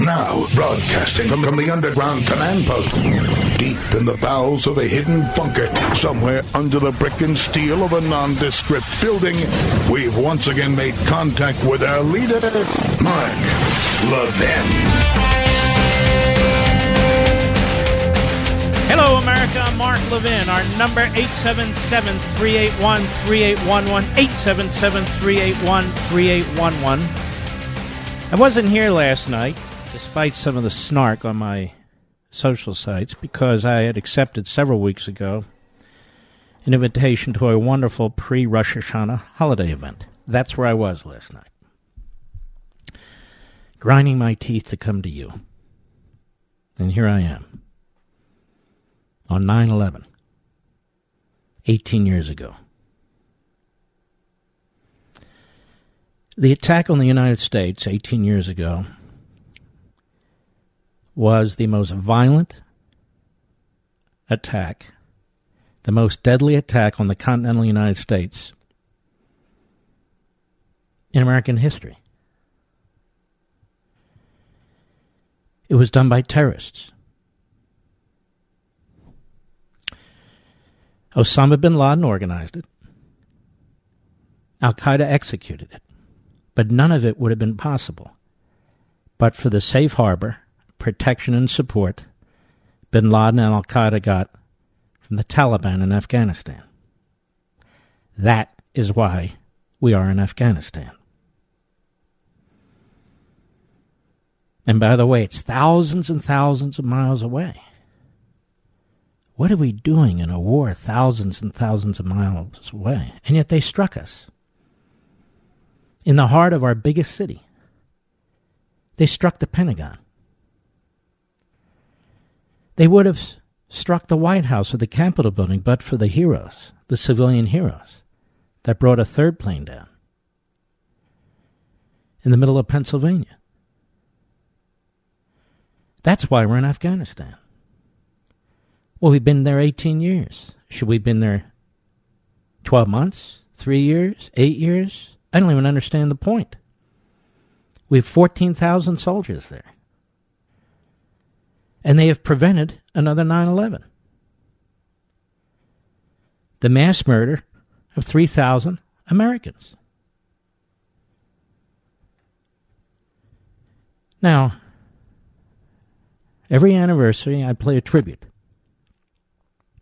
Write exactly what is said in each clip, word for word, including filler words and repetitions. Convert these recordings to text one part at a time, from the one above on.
Now, broadcasting from the underground command post, deep in the bowels of a hidden bunker, somewhere under the brick and steel of a nondescript building, we've once again made contact with our leader, Mark Levin. Hello, America. I'm Mark Levin. Our number, eight seven seven, three eight one, three eight one one, eight seven seven, three eight one, three eight one one. I wasn't here last night, despite some of the snark on my social sites, because I had accepted several weeks ago an invitation to a wonderful pre-Rosh Hashanah holiday event. That's where I was last night, grinding my teeth to come to you. And here I am, on nine eleven, eighteen years ago. The attack on the United States eighteen years ago was the most violent attack, the most deadly attack on the continental United States in American history. It was done by terrorists. Osama bin Laden organized it. Al Qaeda executed it. But none of it would have been possible but for the safe harbor, protection and support bin Laden and al-Qaeda got from the Taliban in Afghanistan. That is why we are in Afghanistan. And by the way, it's thousands and thousands of miles away. What are we doing in a war thousands and thousands of miles away? And yet they struck us in the heart of our biggest city. They struck the Pentagon. They would have struck the White House or the Capitol building, but for the heroes, the civilian heroes, that brought a third plane down in the middle of Pennsylvania. That's why we're in Afghanistan. Well, we've been there eighteen years. Should we have been there twelve months, three years, eight years? I don't even understand the point. We have fourteen thousand soldiers there. And they have prevented another nine eleven. The mass murder of three thousand Americans. Now, every anniversary I play a tribute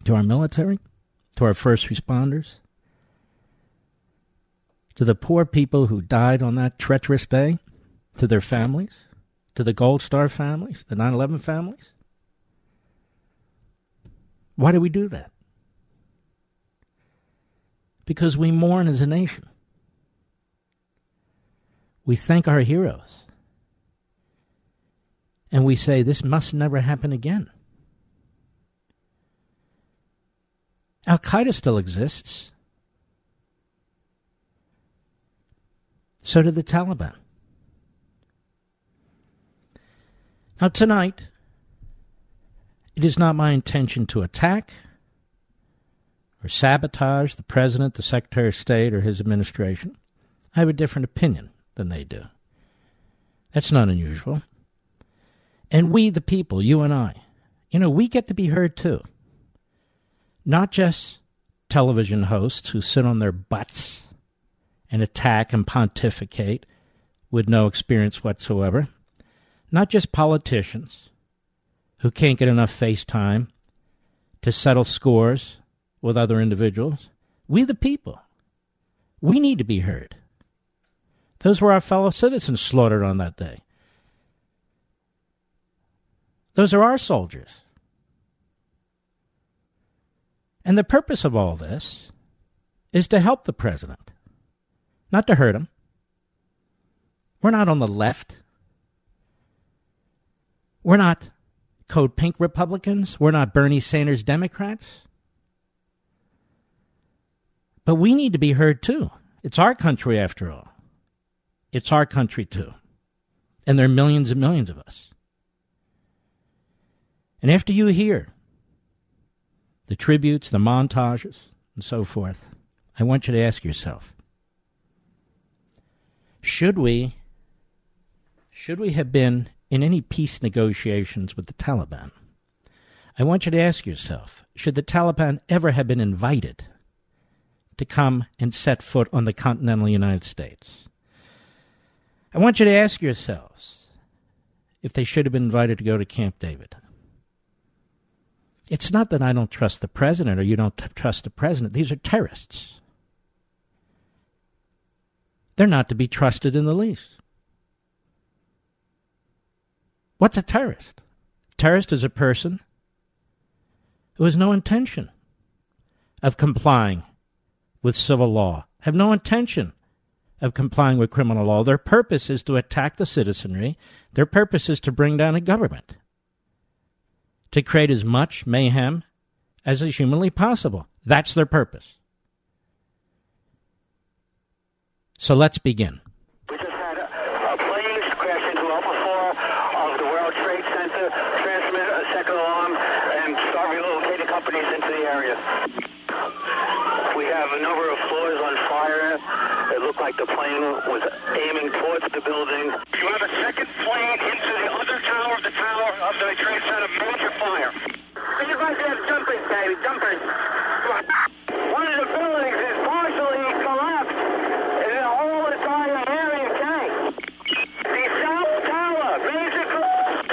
to our military, to our first responders, to the poor people who died on that treacherous day, to their families, to the Gold Star families, the nine eleven families. Why do we do that? Because we mourn as a nation. We thank our heroes. And we say, this must never happen again. Al Qaeda still exists. So do the Taliban. Now tonight, it is not my intention to attack or sabotage the President, the Secretary of State, or his administration. I have a different opinion than they do. That's not unusual. And we, the people, you and I, you know, we get to be heard too. Not just television hosts who sit on their butts and attack and pontificate with no experience whatsoever. Not just politicians who can't get enough FaceTime to settle scores with other individuals. We the people. We need to be heard. Those were our fellow citizens slaughtered on that day. Those are our soldiers. And the purpose of all this is to help the president, not to hurt him. We're not on the left. We're not Code Pink Republicans. We're not Bernie Sanders Democrats. But we need to be heard, too. It's our country, after all. It's our country, too. And there are millions and millions of us. And after you hear the tributes, the montages, and so forth, I want you to ask yourself, should we, should we have been in any peace negotiations with the Taliban? I want you to ask yourself, should the Taliban ever have been invited to come and set foot on the continental United States? I want you to ask yourselves if they should have been invited to go to Camp David. It's not that I don't trust the president or you don't t- trust the president. These are terrorists. They're not to be trusted in the least. What's a terrorist? A terrorist is a person who has no intention of complying with civil law, have no intention of complying with criminal law. Their purpose is to attack the citizenry. Their purpose is to bring down a government, to create as much mayhem as is humanly possible. That's their purpose. So let's begin. We just had a, a plane crash into level four of the World Trade Center, transmit a second alarm, and start relocating companies into the area. We have a number of floors on fire. It looked like the plane was aiming towards the building. You have a second plane into the other tower of the tower of the Trade Center, major fire. And you're going to have jumpers, baby, jumpers. One of the buildings is partially collapsed, and the whole entire area tank. The south tower, major collapse.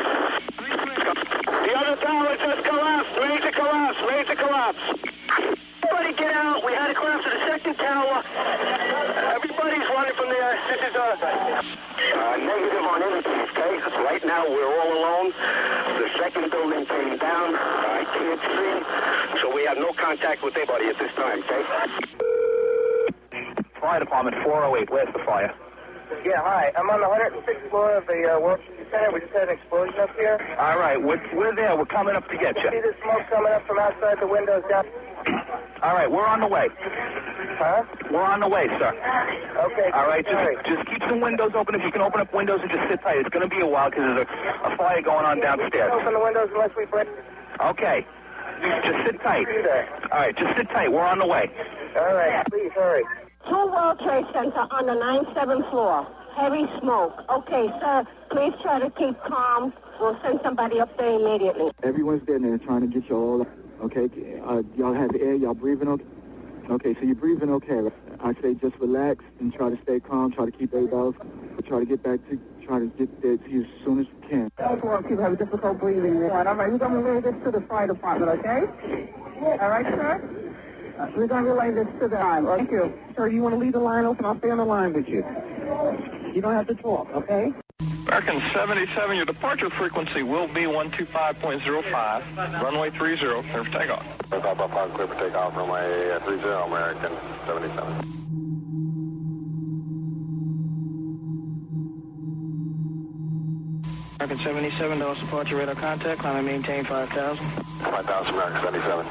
The other tower just collapsed, major collapse, major collapse. Everybody get out. We had to collapse to the second tower. Everybody's running from there. This is us. Uh, negative on any of these cases. Right now, we're all alone. The second building came down. I can't see. So we have no contact with anybody at this time, okay? Fire Department four oh eight, where's the fire? Yeah, hi. I'm on the one hundred sixth floor of the uh, World Trade Center. We just had an explosion up here. All right, we're, we're there. We're coming up to get you. I see the smoke coming up from outside the windows down. All right, we're on the way. Huh? We're on the way, sir. Okay. All right, just, just keep some windows open. If you can open up windows and just sit tight. It's going to be a while because there's a, a fire going on downstairs. We can't open the windows unless we break. Okay. Just sit tight. All right, just sit tight. We're on the way. All right, please hurry. Whole World Trade Center on the ninety-seventh floor. Heavy smoke. Okay, sir, please try to keep calm. We'll send somebody up there immediately. Everyone's there, and they're trying to get you all up. Okay, uh, y'all have air, y'all breathing okay? Okay, so you're breathing okay. I say just relax and try to stay calm, try to keep everybody else, try to get back to, try to get there to you as soon as you can. Those world people have difficult breathing. All right, we're going to relay this to the fire department, okay? All right, sir? Uh, we're going to relay this to the line. Thank you. Sir, you want to leave the line open? I'll stay on the line with you. You don't have to talk, okay? American seventy-seven, your departure frequency will be one two five point zero five, runway thirty, clear for takeoff. Clear for takeoff, runway thirty, American seventy-seven. American seventy-seven, Dulles departure radar contact, climb and maintain five thousand. five thousand, American seventy-seven.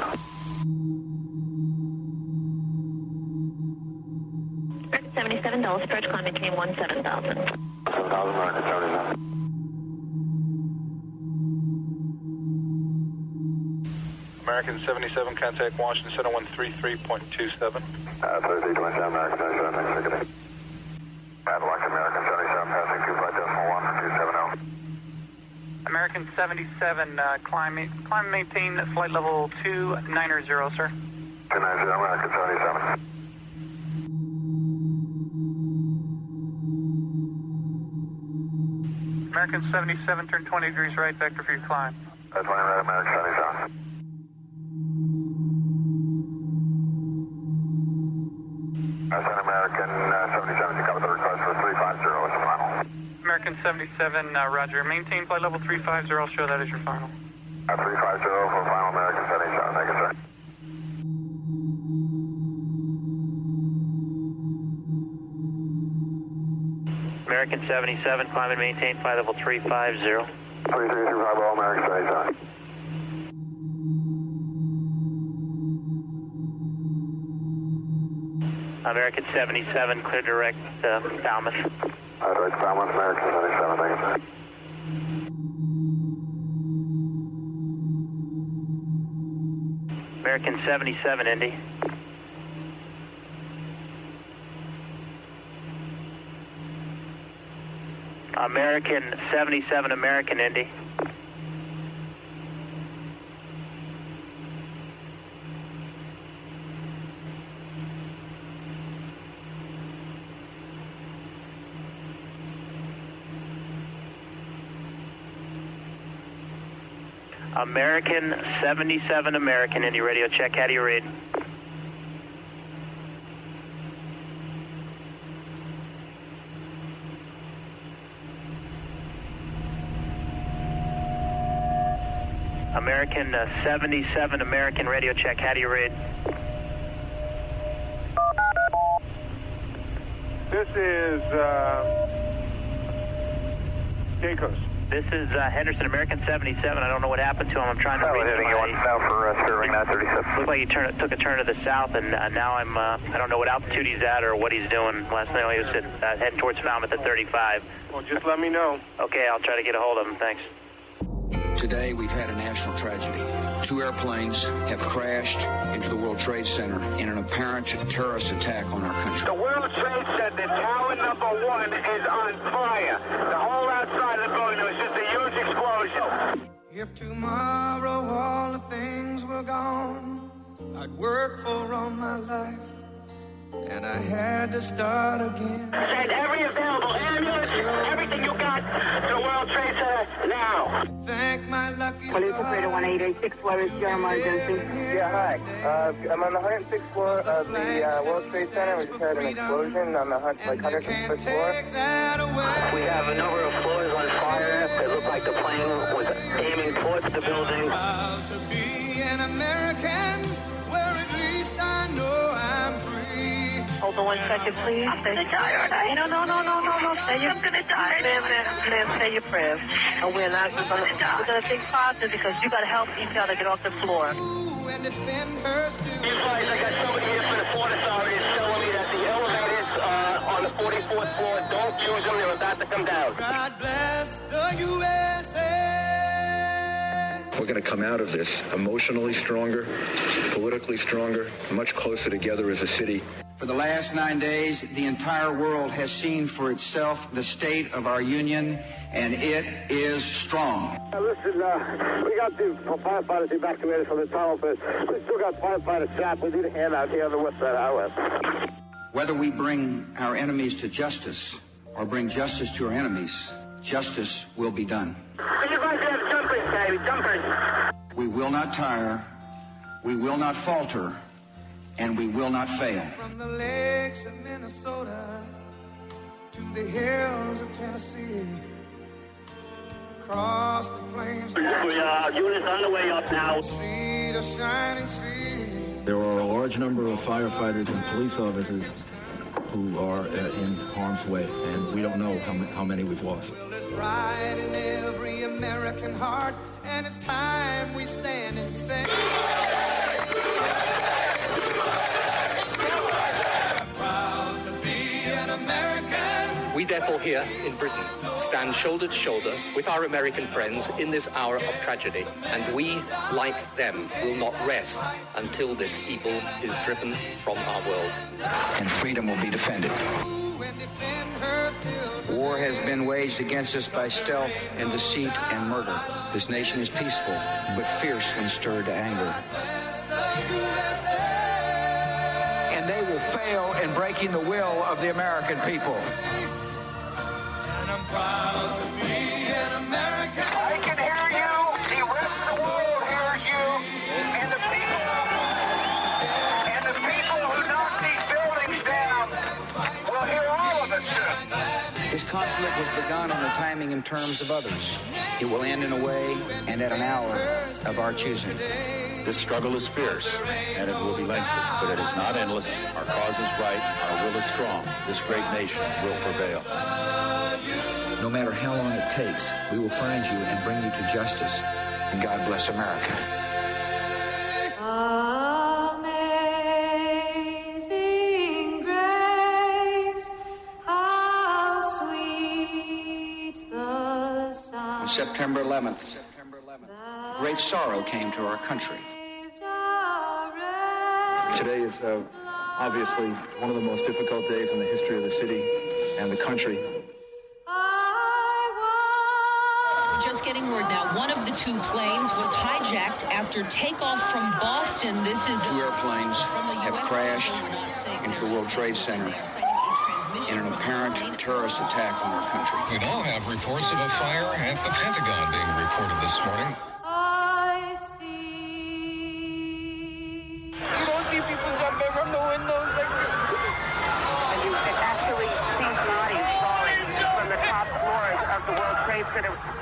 American seventy-seven, Dulles approach, climb and maintain one seven thousand. seven thousand, American seventy-seven. American seventy-seven, contact Washington Center, one three three point two seven. Uh, thirty-three twenty-seven, American seventy-seven, thanks for getting it. Padlock, American seventy-seven, passing two five decimal one for two seven zero. American seventy-seven, uh, climb, climb, maintain flight level two ninety, sir. two ninety, American seventy-seven. American seventy-seven, turn twenty degrees right, vector for your climb. Uh, twenty right, American seventy-seven. South American uh, seventy-seven, you cover the request for three five zero, is the final. American seventy-seven, uh, roger. Maintain flight level three five zero, show that as your final. Uh, three five zero for final, American seventy-seven, thank you, sir. American seventy-seven, climb and maintain flight level three five zero. three three two five, all American seventy-seven. American seventy-seven, clear direct, uh, Falmouth. All right, Falmouth, American seventy-seven, thank you. American seventy-seven, Indy. American seventy-seven, American, Indy. American seventy-seven, American, Indy radio check. How do you read? American uh, seventy-seven, American, radio check. How do you read? This is uh, Jacobs. This is uh, Henderson, American seventy-seven. I don't know what happened to him. I'm trying to oh, read him. Uh, Looks like he turned, took a turn to the south, and uh, now I'm, uh, I don't know what altitude he's at or what he's doing. Last night he was at, uh, heading towards Falmouth at thirty-five. Well, just let me know. Okay, I'll try to get a hold of him. Thanks. Today, we've had a national tragedy. Two airplanes have crashed into the World Trade Center in an apparent terrorist attack on our country. The World Trade Center, tower number one, is on fire. The whole outside of the building was just a huge explosion. If tomorrow all the things were gone, I'd work for all my life, and I had to start again. Send every available ambulance, everything you got, to the World Trade Center now. Thank my lucky stars. Police operator one eight eight six, where is your emergency? Yeah, hi. Uh, I'm on the one hundred sixth floor of the uh, World Trade Center. We just had an explosion on the like one hundred fifth floor. We have a number of floors on fire. It looked like the plane was aiming towards the building. How to be an American, where at least I know I'm free. Hold on one second, please. I'm going to die, aren't I? No, no, no, no, no, no. Say your, I'm going to die. Live, live, live. Say your prayers. And we're not going to die. We're going to think positive because you got to help each other get off the floor. And defend her still. I got somebody here for the Port Authority telling me that the elevators uh, on the forty-fourth floor, don't choose them. They're about to come down. God bless the U S A. We're going to come out of this emotionally stronger, politically stronger, much closer together as a city. For the last nine days, the entire world has seen for itself the state of our union, and it is strong. Now listen, uh, we got the firefighters evacuated from the tunnel, but we still got firefighters trapped. We need a handout here on the west side of the highway. Whether we bring our enemies to justice or bring justice to our enemies, justice will be done. But you guys have jumpers, baby, jumpers. We will not tire. We will not falter. And we will not fail. From the lakes of Minnesota to the hills of Tennessee, across the plains. We are units on the way up now. See the shining sea. There are a large number of firefighters and police officers who are uh, in harm's way, and we don't know how, ma how many we've lost. Well, there's pride in every American heart, and it's time we stand and say. We therefore here in Britain stand shoulder to shoulder with our American friends in this hour of tragedy, and we, like them, will not rest until this evil is driven from our world. And freedom will be defended. War has been waged against us by stealth and deceit and murder. This nation is peaceful, but fierce when stirred to anger. And they will fail in breaking the will of the American people. I'm proud to be an American. I can hear you. The rest of the world hears you. And the people, and the people who knock these buildings down will hear all of it soon. This conflict was begun on the timing and terms of others. It will end in a way and at an hour of our choosing. This struggle is fierce, and it will be lengthy, but it is not endless. Our cause is right. Our will is strong. This great nation will prevail. No matter how long it takes, we will find you and bring you to justice. And God bless America. Amazing grace. on September eleventh, great sorrow came to our country. Today is uh, obviously one of the most difficult days in the history of the city and the country. Just getting word now, one of the two planes was hijacked after takeoff from Boston. This is two airplanes have crashed into the World Trade Center in an apparent terrorist attack on our country. We now have reports of a fire at the Pentagon being reported this morning.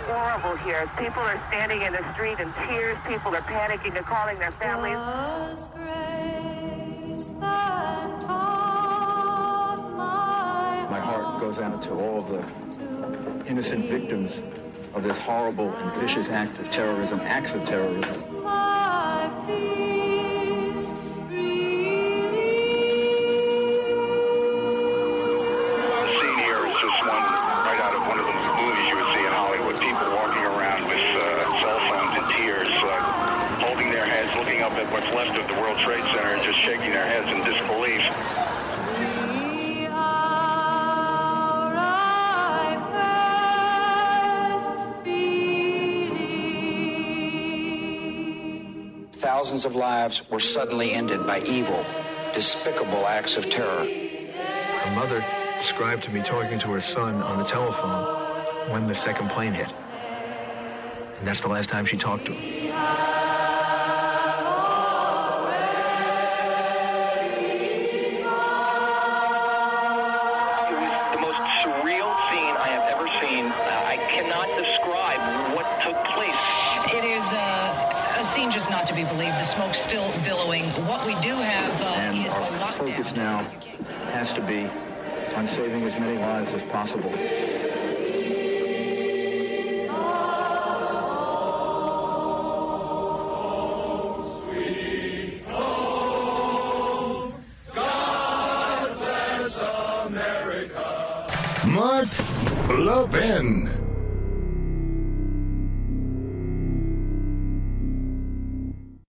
Horrible here. People are standing in the street in tears. People are panicking. They're calling their families. My heart goes out to all of the innocent victims of this horrible and vicious act of terrorism, acts of terrorism. What's left of the World Trade Center and just shaking their heads in disbelief. We are our first belief. Thousands of lives were suddenly ended by evil, despicable acts of terror. Her mother described to me talking to her son on the telephone when the second plane hit. And that's the last time she talked to him. Still billowing. What we do have uh, and is our a lockdown. Focus now has to be on saving as many lives as possible. God bless America. Mark Levin.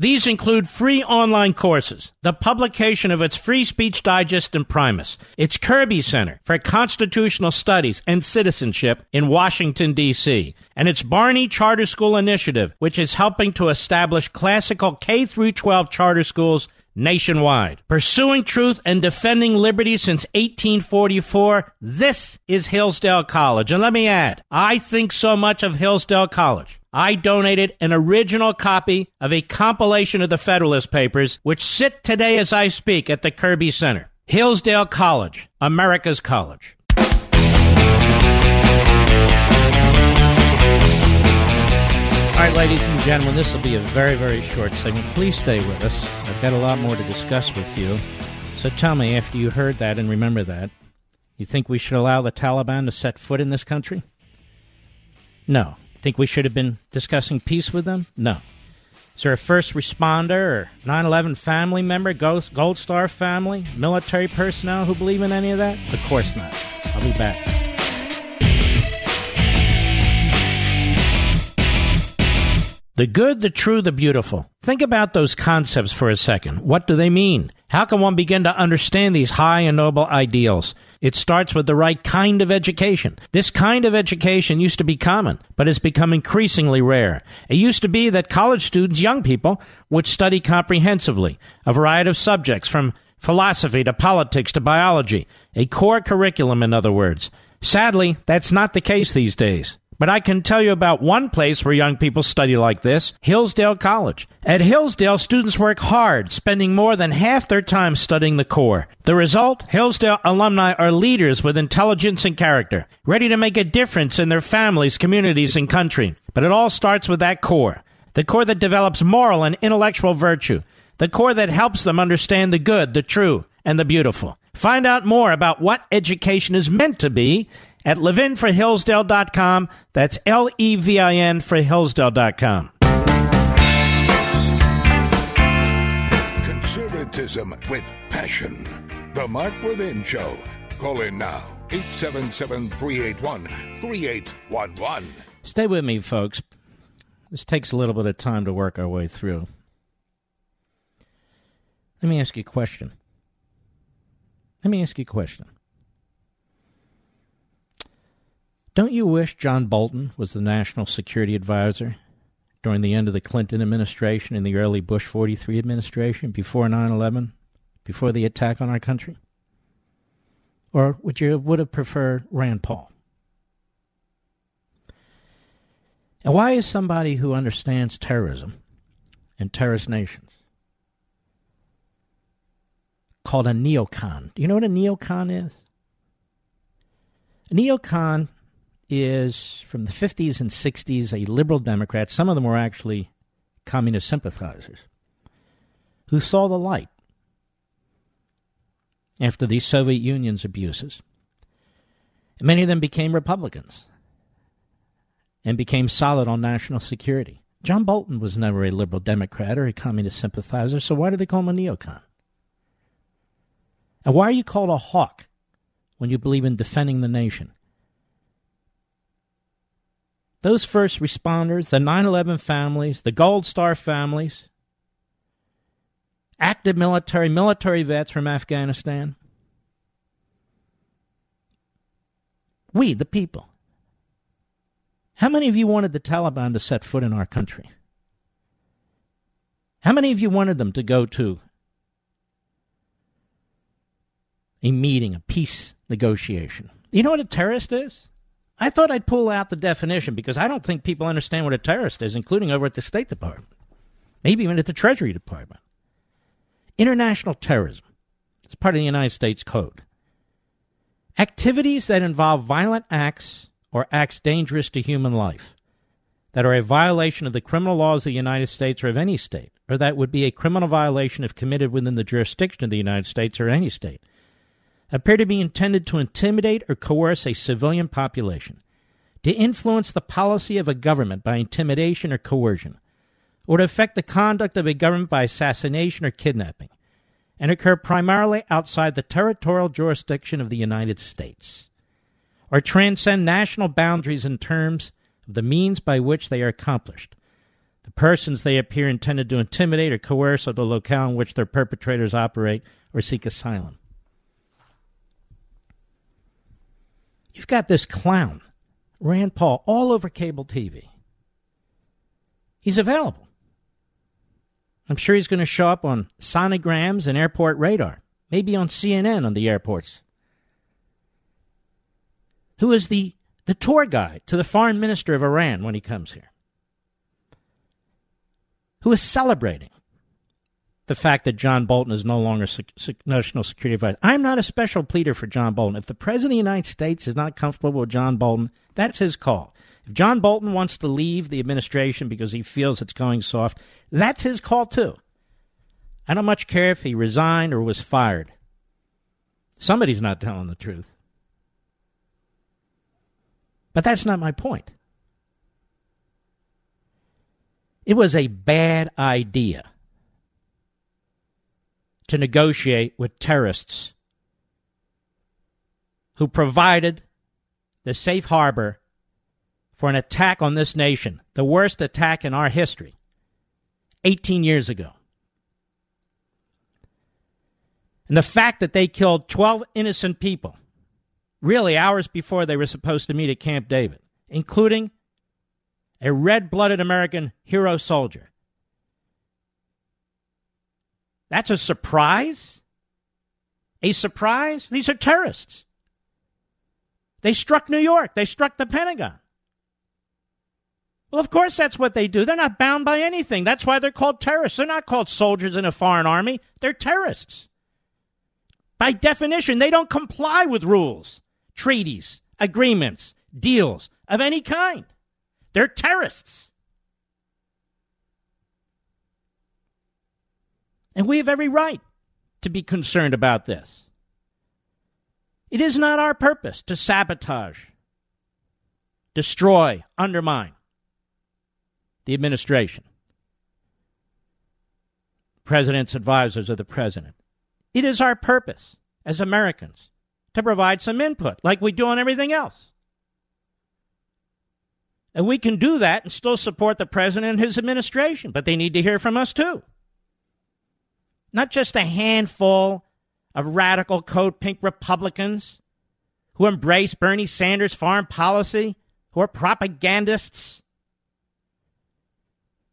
These include free online courses, the publication of its Free Speech Digest Imprimis, its Kirby Center for Constitutional Studies and Citizenship in Washington, D C, and its Barney Charter School Initiative, which is helping to establish classical K through twelve charter schools nationwide. Pursuing truth and defending liberty since eighteen forty-four, this is Hillsdale College. And let me add, I think so much of Hillsdale College. I donated an original copy of a compilation of the Federalist Papers, which sit today as I speak at the Kirby Center. Hillsdale College, America's College. All right, ladies and gentlemen, this will be a very, very short segment. Please stay with us. I've got a lot more to discuss with you. So tell me, after you heard that and remember that, you think we should allow the Taliban to set foot in this country? No. Think we should have been discussing peace with them? No. Is there a first responder or nine eleven family member, Gold Star family, military personnel who believe in any of that? Of course not. I'll be back. The good, the true, the beautiful. Think about those concepts for a second. What do they mean? How can one begin to understand these high and noble ideals? It starts with the right kind of education. This kind of education used to be common, but has become increasingly rare. It used to be that college students, young people, would study comprehensively a variety of subjects from philosophy to politics to biology, a core curriculum, in other words. Sadly, that's not the case these days. But I can tell you about one place where young people study like this, Hillsdale College. At Hillsdale, students work hard, spending more than half their time studying the core. The result? Hillsdale alumni are leaders with intelligence and character, ready to make a difference in their families, communities, and country. But it all starts with that core, the core that develops moral and intellectual virtue, the core that helps them understand the good, the true, and the beautiful. Find out more about what education is meant to be at Levin for Hillsdale dot com. That's L E V I N for Hillsdale dot com. Conservatism with passion. The Mark Levin Show. Call in now. eight seven seven, three eight one, three eight one one. Stay with me, folks. This takes a little bit of time to work our way through. Let me ask you a question. Let me ask you a question. Don't you wish John Bolton was the national security advisor during the end of the Clinton administration and the early Bush forty-three administration, before nine eleven, before the attack on our country? Or would you would have preferred Rand Paul? And why is somebody who understands terrorism and terrorist nations called a neocon? Do you know what a neocon is? A neocon is from the fifties and sixties, a liberal Democrat, some of them were actually communist sympathizers, who saw the light after the Soviet Union's abuses. And many of them became Republicans and became solid on national security. John Bolton was never a liberal Democrat or a communist sympathizer, so why do they call him a neocon? And why are you called a hawk when you believe in defending the nation? Those first responders, the nine eleven families, the Gold Star families, active military, military vets from Afghanistan. We, the people. How many of you wanted the Taliban to set foot in our country? How many of you wanted them to go to a meeting, a peace negotiation? You know what a terrorist is? I thought I'd pull out the definition because I don't think people understand what a terrorist is, including over at the State Department, maybe even at the Treasury Department. International terrorism is part of the United States Code. Activities that involve violent acts or acts dangerous to human life that are a violation of the criminal laws of the United States or of any state, or that would be a criminal violation if committed within the jurisdiction of the United States or any state, appear to be intended to intimidate or coerce a civilian population, to influence the policy of a government by intimidation or coercion, or to affect the conduct of a government by assassination or kidnapping, and occur primarily outside the territorial jurisdiction of the United States, or transcend national boundaries in terms of the means by which they are accomplished, the persons they appear intended to intimidate or coerce, or the locale in which their perpetrators operate or seek asylum. You've got this clown, Rand Paul, all over cable T V. He's available. I'm sure he's going to show up on sonograms and airport radar, maybe on C N N on the airports. Who is the, the tour guide to the foreign minister of Iran when he comes here? Who is celebrating the fact that John Bolton is no longer national security advisor. I'm not a special pleader for John Bolton. If the president of the United States is not comfortable with John Bolton, that's his call. If John Bolton wants to leave the administration because he feels it's going soft, that's his call too. I don't much care if he resigned or was fired. Somebody's not telling the truth. But that's not my point. It was a bad idea to negotiate with terrorists who provided the safe harbor for an attack on this nation, the worst attack in our history, eighteen years ago. And the fact that they killed twelve innocent people, really hours before they were supposed to meet at Camp David, including a red-blooded American hero soldier. That's a surprise A surprise? These are terrorists. They struck New York. They struck the Pentagon. Well, of course that's what they do. They're not bound by anything. That's why they're called terrorists. They're not called soldiers in a foreign army. They're terrorists. By definition, they don't comply with rules, treaties, agreements, deals of any kind. They're terrorists. And we have every right to be concerned about this. It is not our purpose to sabotage, destroy, undermine the administration, president's advisors of the president. It is our purpose as Americans to provide some input like we do on everything else. And we can do that and still support the president and his administration, but they need to hear from us too. Not just a handful of radical code pink Republicans who embrace Bernie Sanders' foreign policy, who are propagandists.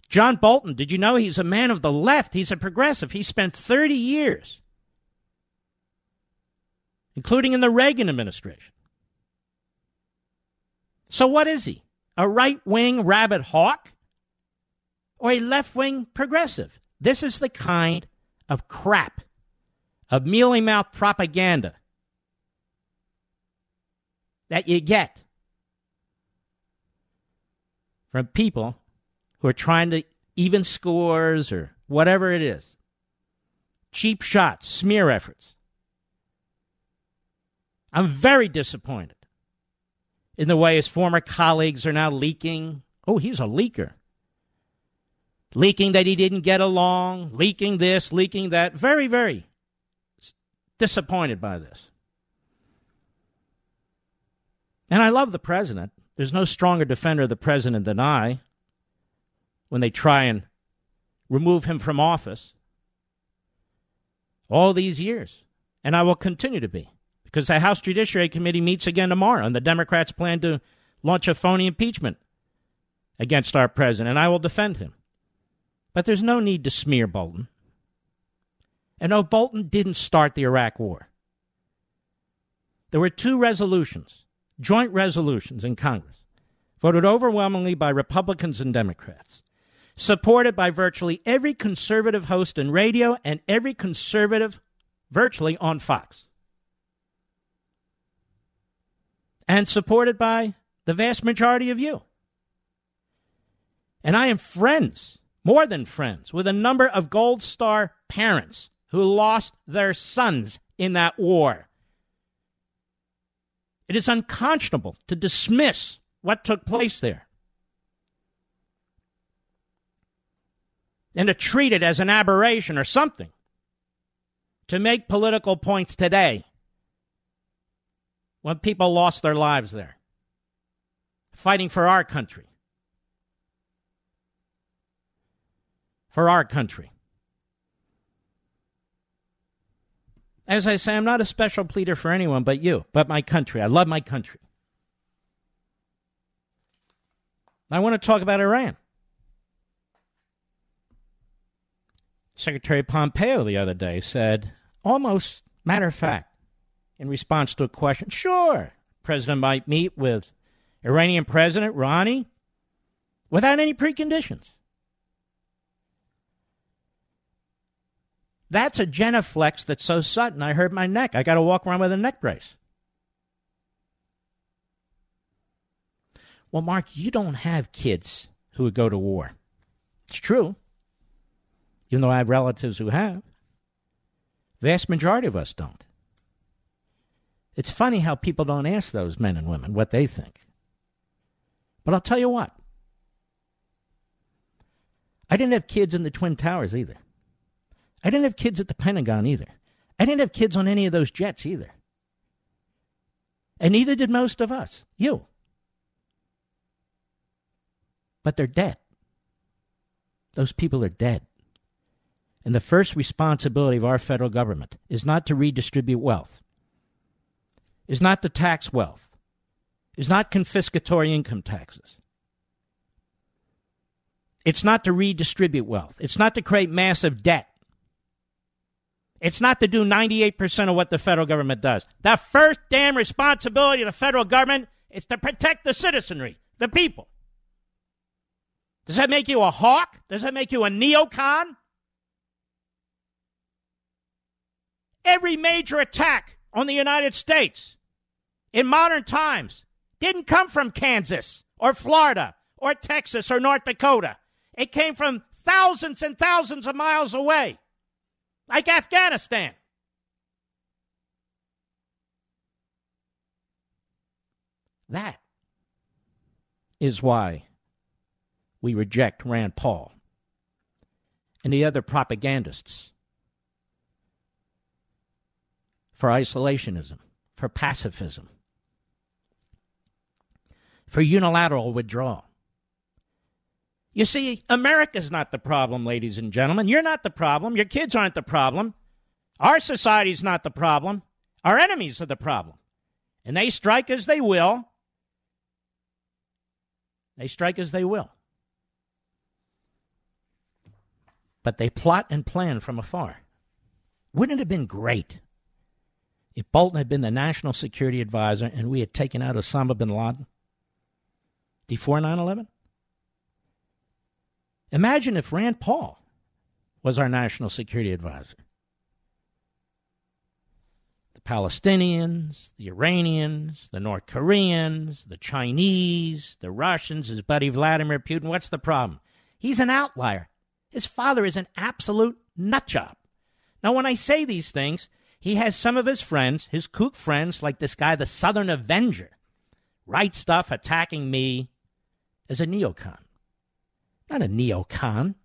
John Bolton, did you know he's a man of the left? He's a progressive. He spent thirty years, including in the Reagan administration. So what is he? A right-wing rabbit hawk or a left-wing progressive? This is the kind of crap, of mealy-mouthed propaganda that you get from people who are trying to even scores or whatever it is. Cheap shots, smear efforts. I'm very disappointed in the way his former colleagues are now leaking. Oh, he's a leaker. Leaking that he didn't get along, leaking this, leaking that. Very, very disappointed by this. And I love the president. There's no stronger defender of the president than I when they try and remove him from office all these years. And I will continue to be, because the House Judiciary Committee meets again tomorrow, and the Democrats plan to launch a phony impeachment against our president, and I will defend him. But there's no need to smear Bolton. And no, Bolton didn't start the Iraq War. There were two resolutions, joint resolutions in Congress, voted overwhelmingly by Republicans and Democrats, supported by virtually every conservative host in radio and every conservative virtually on Fox, and supported by the vast majority of you. And I am friends, more than friends, with a number of Gold Star parents who lost their sons in that war. It is unconscionable to dismiss what took place there and to treat it as an aberration or something to make political points today when people lost their lives there, fighting for our country. For our country. As I say, I'm not a special pleader for anyone but you, but my country. I love my country. I want to talk about Iran. Secretary Pompeo the other day said, almost matter of fact, in response to a question, sure, president might meet with Iranian President Rouhani without any preconditions. That's a genuflex that's so sudden I hurt my neck. I got to walk around with a neck brace. Well, Mark, you don't have kids who would go to war. It's true. Even though I have relatives who have. The vast majority of us don't. It's funny how people don't ask those men and women what they think. But I'll tell you what. I didn't have kids in the Twin Towers either. I didn't have kids at the Pentagon either. I didn't have kids on any of those jets either. And neither did most of us. You. But they're dead. Those people are dead. And the first responsibility of our federal government is not to redistribute wealth, is not to tax wealth, is not confiscatory income taxes. It's not to redistribute wealth. It's not to create massive debt. It's not to do ninety-eight percent of what the federal government does. The first damn responsibility of the federal government is to protect the citizenry, the people. Does that make you a hawk? Does that make you a neocon? Every major attack on the United States in modern times didn't come from Kansas or Florida or Texas or North Dakota. It came from thousands and thousands of miles away, like Afghanistan. That is why we reject Rand Paul and the other propagandists for isolationism, for pacifism, for unilateral withdrawal. You see, America's not the problem, ladies and gentlemen. You're not the problem. Your kids aren't the problem. Our society's not the problem. Our enemies are the problem. And they strike as they will. They strike as they will. But they plot and plan from afar. Wouldn't it have been great if Bolton had been the national security advisor and we had taken out Osama bin Laden before nine eleven? Imagine if Rand Paul was our national security advisor. The Palestinians, the Iranians, the North Koreans, the Chinese, the Russians, his buddy Vladimir Putin. What's the problem? He's an outlier. His father is an absolute nutjob. Now, when I say these things, he has some of his friends, his kook friends, like this guy, the Southern Avenger, right stuff attacking me as a neocon. Not a neocon.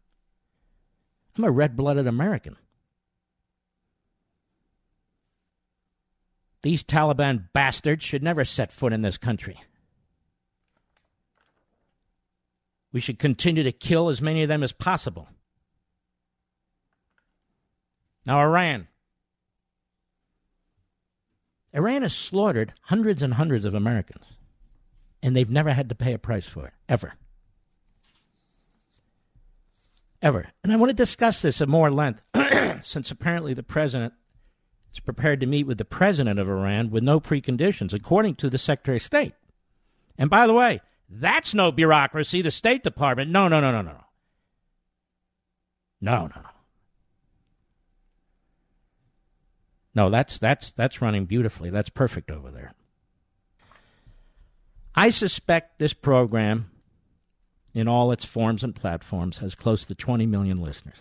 I'm a red-blooded American. These Taliban bastards should never set foot in this country. We should continue to kill as many of them as possible. Now, Iran. Iran has slaughtered hundreds and hundreds of Americans, and they've never had to pay a price for it, ever. Ever. And I want to discuss this at more length, since apparently the president is prepared to meet with the president of Iran with no preconditions, according to the Secretary of State. And by the way, that's no bureaucracy, the State Department. No, no, no, no, no, no. No, no, no. No, that's, that's, that's running beautifully. That's perfect over there. I suspect this program, in all its forms and platforms, has close to twenty million listeners.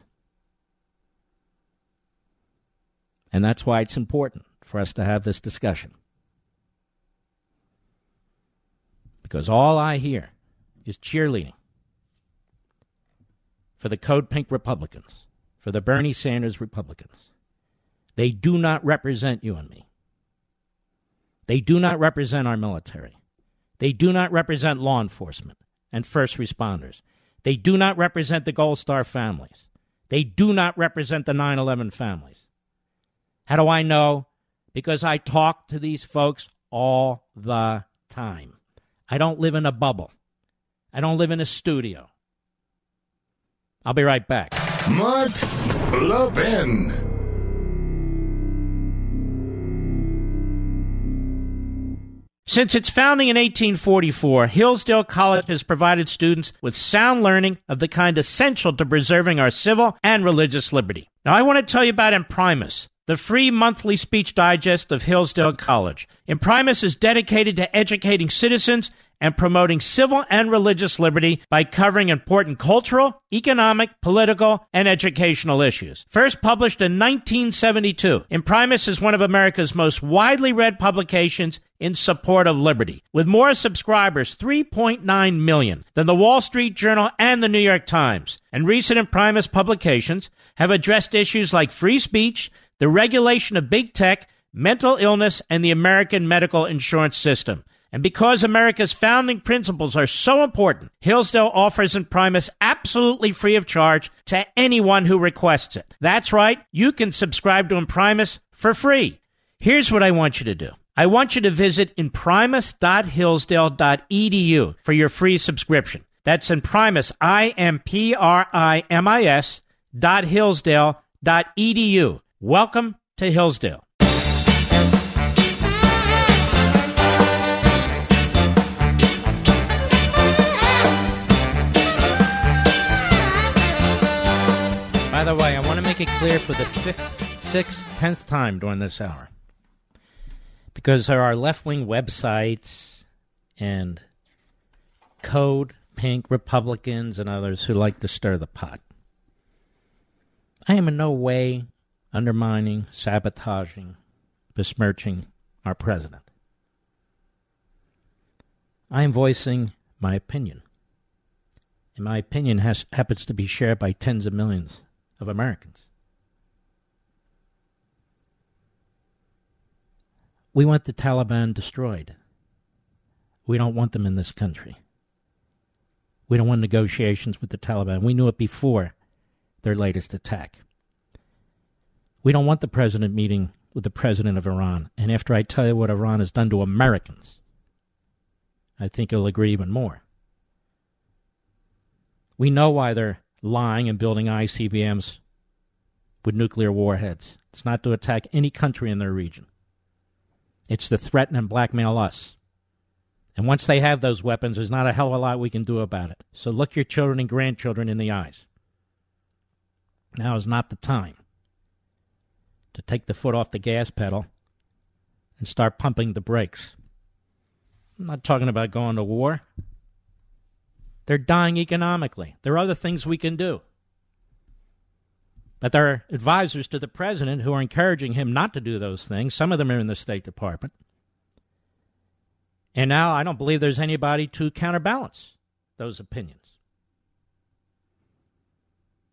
And that's why it's important for us to have this discussion. Because all I hear is cheerleading for the Code Pink Republicans, for the Bernie Sanders Republicans. They do not represent you and me. They do not represent our military. They do not represent law enforcement and first responders. They do not represent the Gold Star families. They do not represent the nine eleven families. How do I know? Because I talk to these folks all the time. I don't live in a bubble. I don't live in a studio. I'll be right back. Mark Levin. Since its founding in eighteen forty-four, Hillsdale College has provided students with sound learning of the kind essential to preserving our civil and religious liberty. Now, I want to tell you about Imprimis, the free monthly speech digest of Hillsdale College. Imprimis is dedicated to educating citizens and promoting civil and religious liberty by covering important cultural, economic, political, and educational issues. First published in nineteen seventy-two, Imprimis is one of America's most widely read publications in support of liberty, with more subscribers, three point nine million, than the Wall Street Journal and the New York Times. And recent Imprimis publications have addressed issues like free speech, the regulation of big tech, mental illness, and the American medical insurance system. And because America's founding principles are so important, Hillsdale offers Imprimis absolutely free of charge to anyone who requests it. That's right, you can subscribe to Imprimis for free. Here's what I want you to do. I want you to visit imprimis dot hillsdale dot e d u for your free subscription. That's Imprimis, I M P R I M I S, dot hillsdale dot e d u. Welcome to Hillsdale. By the way, I want to make it clear for the fifth, sixth, tenth time during this hour, because there are left-wing websites and code pink Republicans and others who like to stir the pot. I am in no way undermining, sabotaging, besmirching our president. I am voicing my opinion. And my opinion has, happens to be shared by tens of millions of Americans. We want the Taliban destroyed. We don't want them in this country. We don't want negotiations with the Taliban. We knew it before their latest attack. We don't want the president meeting with the president of Iran. And after I tell you what Iran has done to Americans, I think you'll agree even more. We know why they're lying and building I C B Ms with nuclear warheads. It's not to attack any country in their region. It's to threaten and blackmail us. And once they have those weapons, there's not a hell of a lot we can do about it. So look your children and grandchildren in the eyes. Now is not the time to take the foot off the gas pedal and start pumping the brakes. I'm not talking about going to war. They're dying economically. There are other things we can do. But there are advisors to the president who are encouraging him not to do those things. Some of them are in the State Department. And now I don't believe there's anybody to counterbalance those opinions.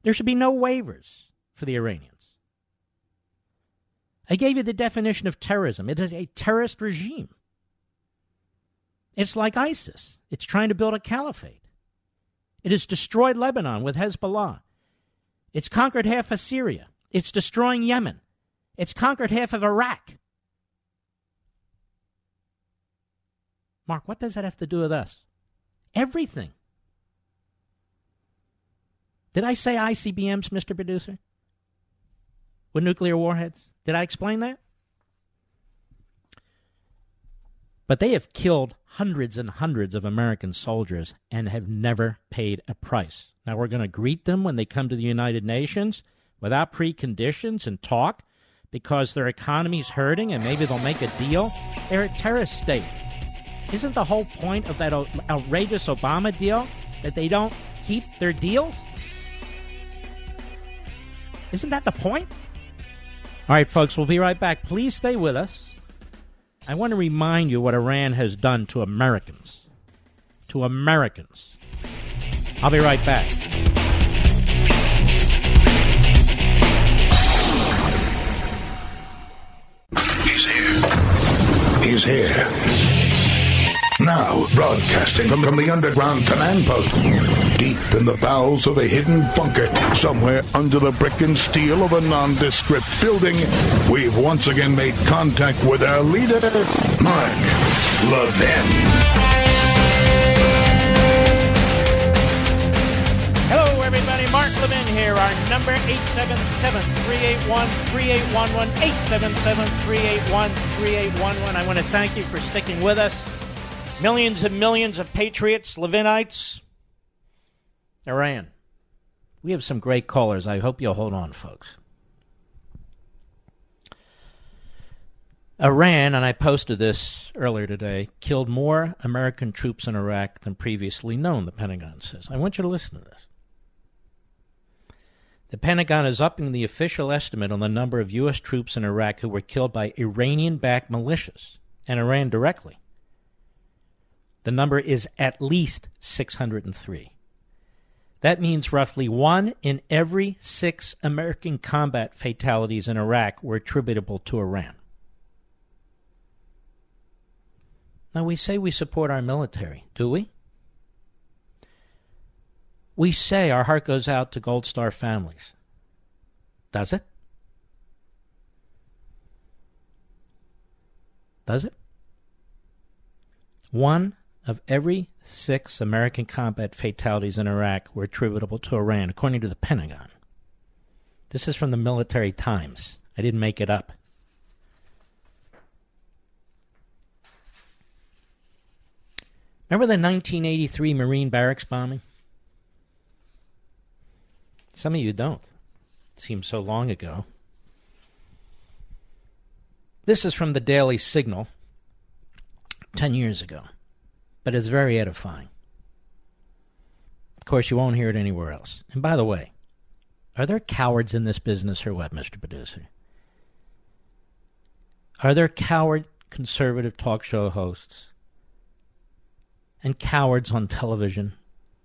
There should be no waivers for the Iranians. I gave you the definition of terrorism. It is a terrorist regime. It's like ISIS. It's trying to build a caliphate. It has destroyed Lebanon with Hezbollah. It's conquered half of Syria. It's destroying Yemen. It's conquered half of Iraq. Mark, what does that have to do with us? Everything. Did I say I C B Ms, Mister Producer? With nuclear warheads? Did I explain that? But they have killed hundreds and hundreds of American soldiers and have never paid a price. Now we're going to greet them when they come to the United Nations without preconditions and talk because their economy's hurting and maybe they'll make a deal. They're a terrorist state. Isn't the whole point of that outrageous Obama deal that they don't keep their deals? Isn't that the point? All right, folks, we'll be right back. Please stay with us. I want to remind you what Iran has done to Americans. To Americans. I'll be right back. He's here. He's here. Now, broadcasting from, from the underground command post, deep in the bowels of a hidden bunker, somewhere under the brick and steel of a nondescript building, we've once again made contact with our leader, Mark Levin. Hello, everybody. Mark Levin here. Our number, eight seven seven, three eight one, three eight one one, eight seven seven, three eight one, three eight one one. I want to thank you for sticking with us. Millions and millions of patriots, Levinites, Iran. We have some great callers. I hope you'll hold on, folks. Iran, and I posted this earlier today, killed more American troops in Iraq than previously known, the Pentagon says. I want you to listen to this. The Pentagon is upping the official estimate on the number of U S troops in Iraq who were killed by Iranian-backed militias and Iran directly. The number is at least six hundred three. That means roughly one in every six American combat fatalities in Iraq were attributable to Iran. Now, we say we support our military, do we? We say our heart goes out to Gold Star families. Does it? Does it? One of every six American combat fatalities in Iraq were attributable to Iran, according to the Pentagon. This is from the Military Times. I didn't make it up. Remember the nineteen eighty-three Marine barracks bombing? Some of you don't. It seems so long ago. This is from the Daily Signal ten years ago, but it's very edifying. Of course, you won't hear it anywhere else. And by the way, are there cowards in this business or what, Mister Producer? Are there coward conservative talk show hosts and cowards on television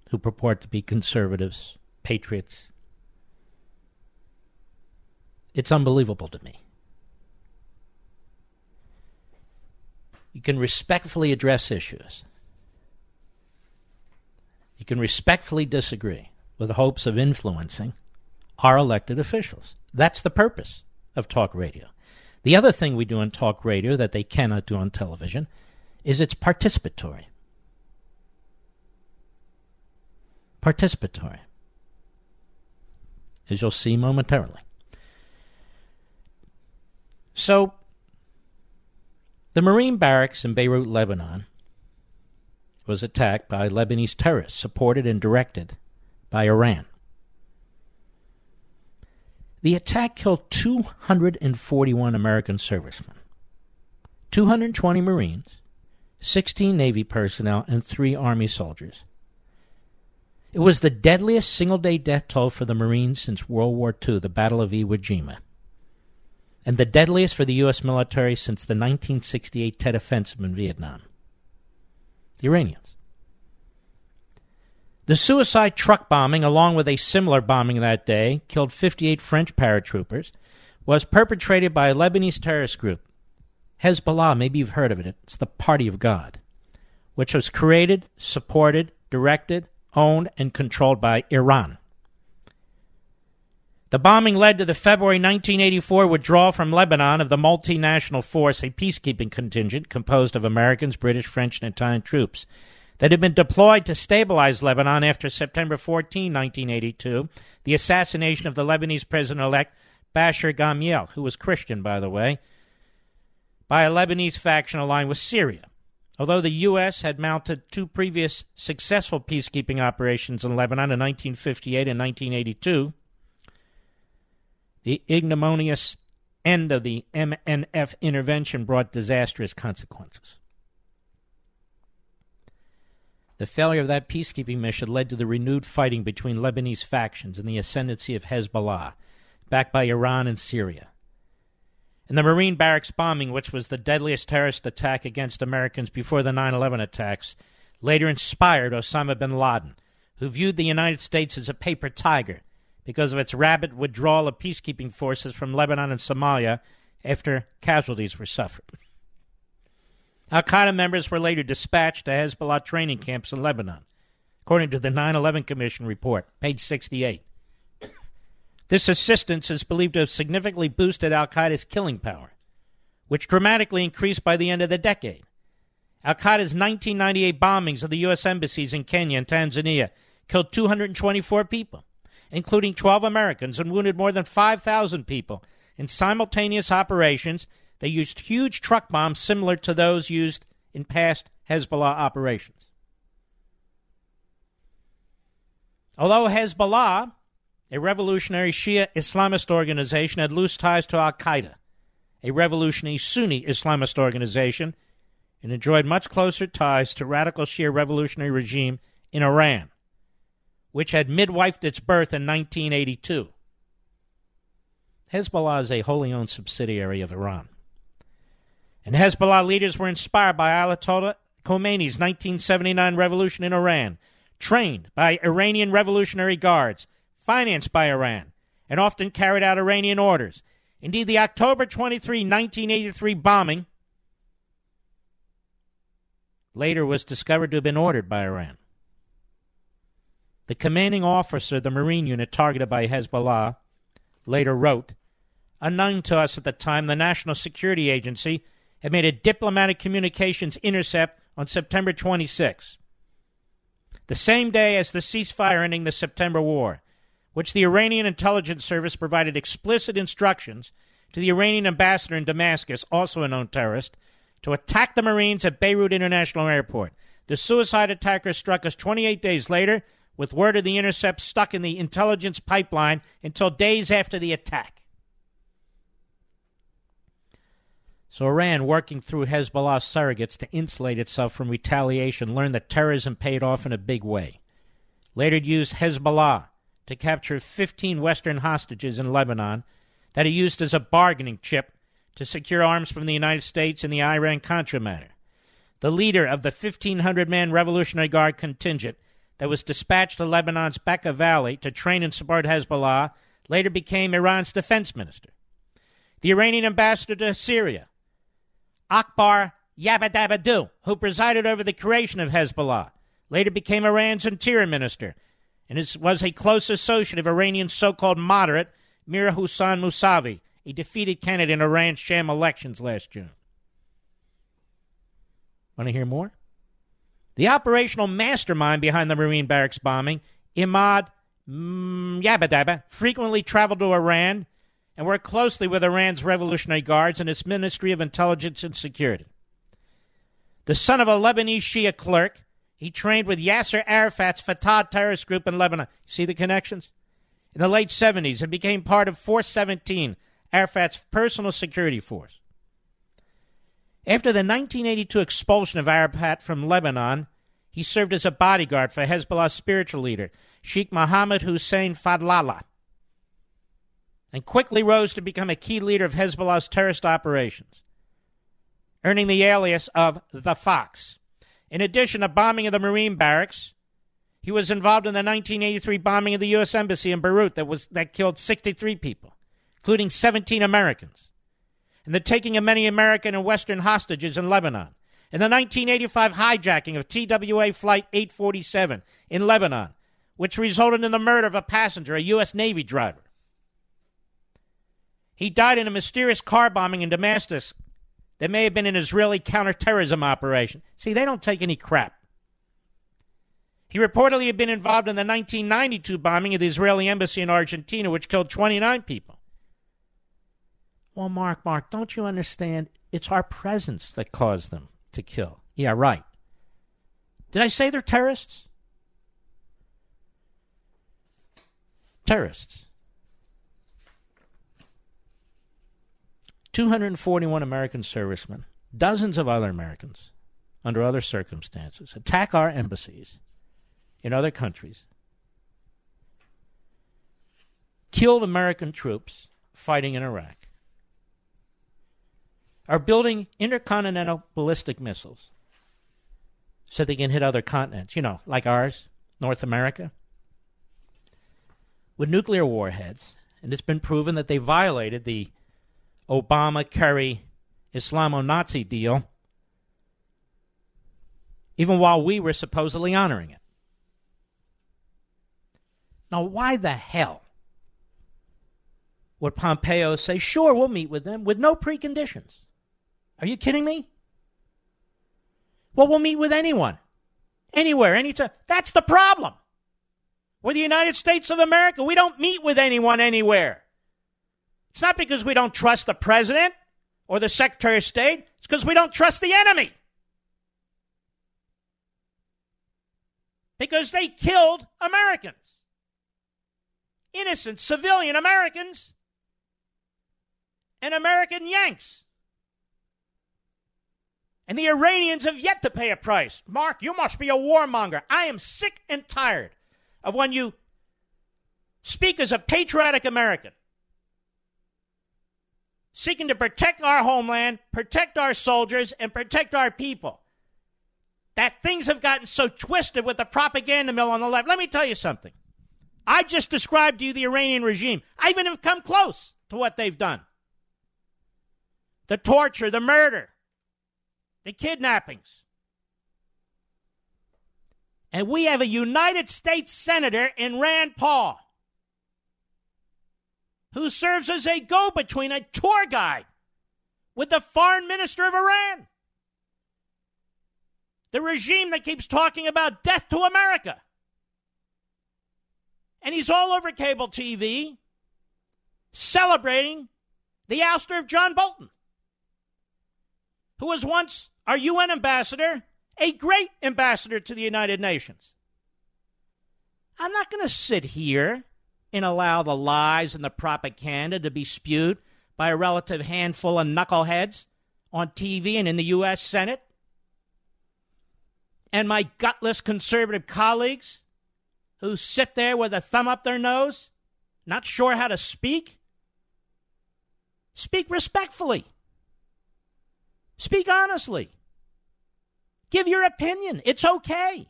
who purport to be conservatives, patriots? It's unbelievable to me. You can respectfully address issues. You can respectfully disagree with hopes of influencing our elected officials. That's the purpose of talk radio. The other thing we do on talk radio that they cannot do on television is it's participatory. Participatory. As you'll see momentarily. So, the Marine barracks in Beirut, Lebanon, was attacked by Lebanese terrorists, supported and directed by Iran. The attack killed two hundred forty-one American servicemen, two hundred twenty Marines, sixteen Navy personnel, and three Army soldiers. It was the deadliest single-day death toll for the Marines since World War Two, the Battle of Iwo Jima, and the deadliest for the U S military since the nineteen sixty-eight Tet Offensive in Vietnam. The Iranians. The suicide truck bombing, along with a similar bombing that day, killed fifty-eight French paratroopers, was perpetrated by a Lebanese terrorist group, Hezbollah, maybe you've heard of it, it's the Party of God, which was created, supported, directed, owned, and controlled by Iran. The bombing led to the February nineteen eighty-four withdrawal from Lebanon of the multinational force, a peacekeeping contingent composed of Americans, British, French, and Italian troops that had been deployed to stabilize Lebanon after September fourteenth, nineteen eighty-two, the assassination of the Lebanese president-elect Bashar Gemayel, who was Christian, by the way, by a Lebanese faction aligned with Syria. Although the U S had mounted two previous successful peacekeeping operations in Lebanon in nineteen fifty-eight and nineteen eighty-two, the ignominious end of the M N F intervention brought disastrous consequences. The failure of that peacekeeping mission led to the renewed fighting between Lebanese factions and the ascendancy of Hezbollah, backed by Iran and Syria. And the Marine barracks bombing, which was the deadliest terrorist attack against Americans before the nine eleven attacks, later inspired Osama bin Laden, who viewed the United States as a paper tiger because of its rapid withdrawal of peacekeeping forces from Lebanon and Somalia after casualties were suffered. Al Qaeda members were later dispatched to Hezbollah training camps in Lebanon, according to the nine eleven Commission report, page sixty-eight. This assistance is believed to have significantly boosted Al Qaeda's killing power, which dramatically increased by the end of the decade. Al Qaeda's nineteen ninety-eight bombings of the U S embassies in Kenya and Tanzania killed two hundred twenty-four people, including twelve Americans, and wounded more than five thousand people in simultaneous operations. They used huge truck bombs similar to those used in past Hezbollah operations. Although Hezbollah, a revolutionary Shia Islamist organization, had loose ties to Al Qaeda, a revolutionary Sunni Islamist organization, and enjoyed much closer ties to radical Shia revolutionary regime in Iran, which had midwifed its birth in nineteen eighty-two. Hezbollah is a wholly owned subsidiary of Iran. And Hezbollah leaders were inspired by Ayatollah Khomeini's nineteen seventy-nine revolution in Iran, trained by Iranian Revolutionary Guards, financed by Iran, and often carried out Iranian orders. Indeed, the October twenty-third, nineteen eighty-three bombing later was discovered to have been ordered by Iran. The commanding officer of the Marine unit targeted by Hezbollah later wrote, "Unknown to us at the time, the National Security Agency had made a diplomatic communications intercept on September twenty-sixth, the same day as the ceasefire ending the September war, which the Iranian intelligence service provided explicit instructions to the Iranian ambassador in Damascus, also a known terrorist, to attack the Marines at Beirut International Airport. The suicide attacker struck us twenty-eight days later, with word of the intercept stuck in the intelligence pipeline until days after the attack. So Iran, working through Hezbollah surrogates to insulate itself from retaliation, learned that terrorism paid off in a big way. Later used Hezbollah to capture fifteen Western hostages in Lebanon that he used as a bargaining chip to secure arms from the United States in the Iran-Contra matter. The leader of the fifteen hundred man Revolutionary Guard contingent that was dispatched to Lebanon's Bekaa Valley to train and support Hezbollah later became Iran's defense minister. The Iranian ambassador to Syria, Akbar Yabadabadou, who presided over the creation of Hezbollah, later became Iran's interior minister and is, was a close associate of Iranian so-called moderate Mir Hossein Mousavi, a defeated candidate in Iran's sham elections last June. Want to hear more? The operational mastermind behind the Marine barracks bombing, Imad Yabadaba, frequently traveled to Iran and worked closely with Iran's Revolutionary Guards and its Ministry of Intelligence and Security. The son of a Lebanese Shia clerk, he trained with Yasser Arafat's Fatah terrorist group in Lebanon. See the connections? In the late seventies, it became part of Force seventeen, Arafat's personal security force. After the nineteen eighty-two expulsion of Arafat from Lebanon, he served as a bodyguard for Hezbollah's spiritual leader, Sheikh Mohammed Hussein Fadlallah, and quickly rose to become a key leader of Hezbollah's terrorist operations, earning the alias of The Fox. In addition to bombing of the Marine barracks, he was involved in the nineteen eighty-three bombing of the U S Embassy in Beirut that was that killed sixty-three people, including seventeen Americans, and the taking of many American and Western hostages in Lebanon, and the nineteen eighty-five hijacking of T W A Flight eight forty-seven in Lebanon, which resulted in the murder of a passenger, a U S Navy driver. He died in a mysterious car bombing in Damascus that may have been an Israeli counterterrorism operation. See, they don't take any crap. He reportedly had been involved in the nineteen ninety-two bombing of the Israeli embassy in Argentina, which killed twenty-nine people. Well, Mark, Mark, don't you understand? It's our presence that caused them to kill. Yeah, right. Did I say they're terrorists? Terrorists. two hundred forty-one American servicemen, dozens of other Americans, under other circumstances, attack our embassies in other countries, killed American troops fighting in Iraq, are building intercontinental ballistic missiles so they can hit other continents, you know, like ours, North America, with nuclear warheads. And it's been proven that they violated the Obama-Kerry Islamo-Nazi deal, even while we were supposedly honoring it. Now, why the hell would Pompeo say, sure, we'll meet with them with no preconditions? Are you kidding me? Well, we'll meet with anyone, anywhere, anytime. That's the problem. We're the United States of America. We don't meet with anyone anywhere. It's not because we don't trust the president or the secretary of state. It's because we don't trust the enemy. Because they killed Americans. Innocent civilian Americans and American Yanks. And the Iranians have yet to pay a price. Mark, you must be a warmonger. I am sick and tired of when you speak as a patriotic American, seeking to protect our homeland, protect our soldiers, and protect our people. That things have gotten so twisted with the propaganda mill on the left. Let me tell you something. I just described to you the Iranian regime. I even have come close to what they've done. The torture, the murder, the kidnappings. And we have a United States Senator in Rand Paul who serves as a go-between, a tour guide with the foreign minister of Iran. The regime that keeps talking about death to America. And he's all over cable T V celebrating the ouster of John Bolton, who was once our U N ambassador, a great ambassador to the United Nations. I'm not going to sit here and allow the lies and the propaganda to be spewed by a relative handful of knuckleheads on T V and in the U S Senate, and my gutless conservative colleagues who sit there with a thumb up their nose, not sure how to speak. Speak respectfully. Speak honestly. Give your opinion. It's okay.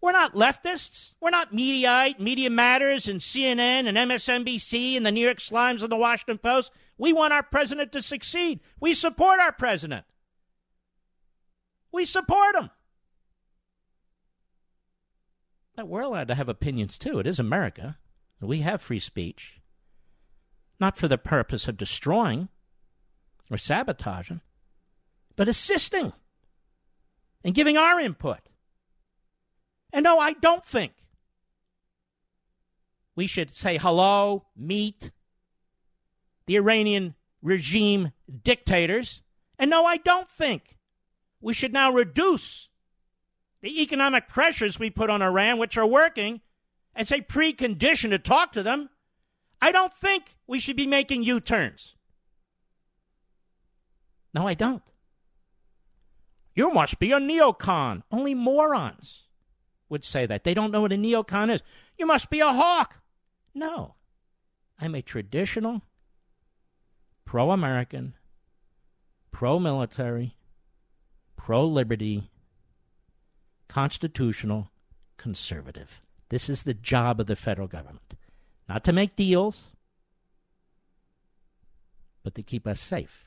We're not leftists. We're not Mediaite, Media Matters, and C N N, and M S N B C, and the New York Slimes, and the Washington Post. We want our president to succeed. We support our president. We support him. But we're allowed to have opinions, too. It is America. We have free speech. Not for the purpose of destroying or sabotaging, but assisting and giving our input. And no, I don't think we should say hello, meet the Iranian regime dictators. And no, I don't think we should now reduce the economic pressures we put on Iran, which are working, as a precondition to talk to them. I don't think we should be making U-turns. No, I don't. You must be a neocon. Only morons would say that. They don't know what a neocon is. You must be a hawk. No. I'm a traditional, pro-American, pro-military, pro-liberty, constitutional conservative. This is the job of the federal government. Not to make deals, but to keep us safe.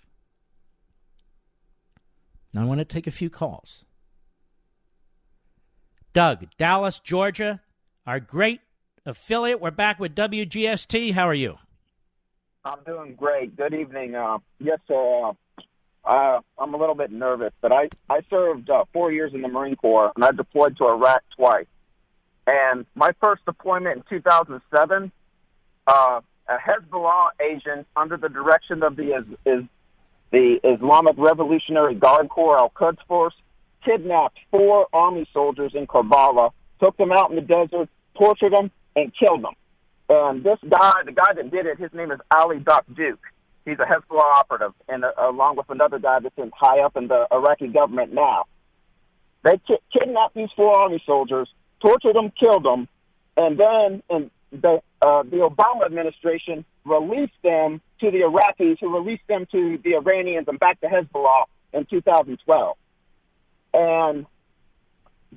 Now I want to take a few calls. Doug, Dallas, Georgia, our great affiliate. We're back with W G S T. How are you? I'm doing great. Good evening. Uh, yes, sir. Uh, Uh, I'm a little bit nervous, but I, I served uh, four years in the Marine Corps, and I deployed to Iraq twice. And my first deployment in two thousand seven, uh, a Hezbollah agent under the direction of the is, is the Islamic Revolutionary Guard Corps, Al-Quds Force, kidnapped four army soldiers in Karbala, took them out in the desert, tortured them, and killed them. And this guy, the guy that did it, his name is Ali Doc Duke. He's a Hezbollah operative, and uh, along with another guy that's in high up in the Iraqi government now. They ki- kidnapped these four army soldiers, tortured them, killed them, and then and the, uh, the Obama administration released them to the Iraqis, who released them to the Iranians and back to Hezbollah in two thousand twelve. And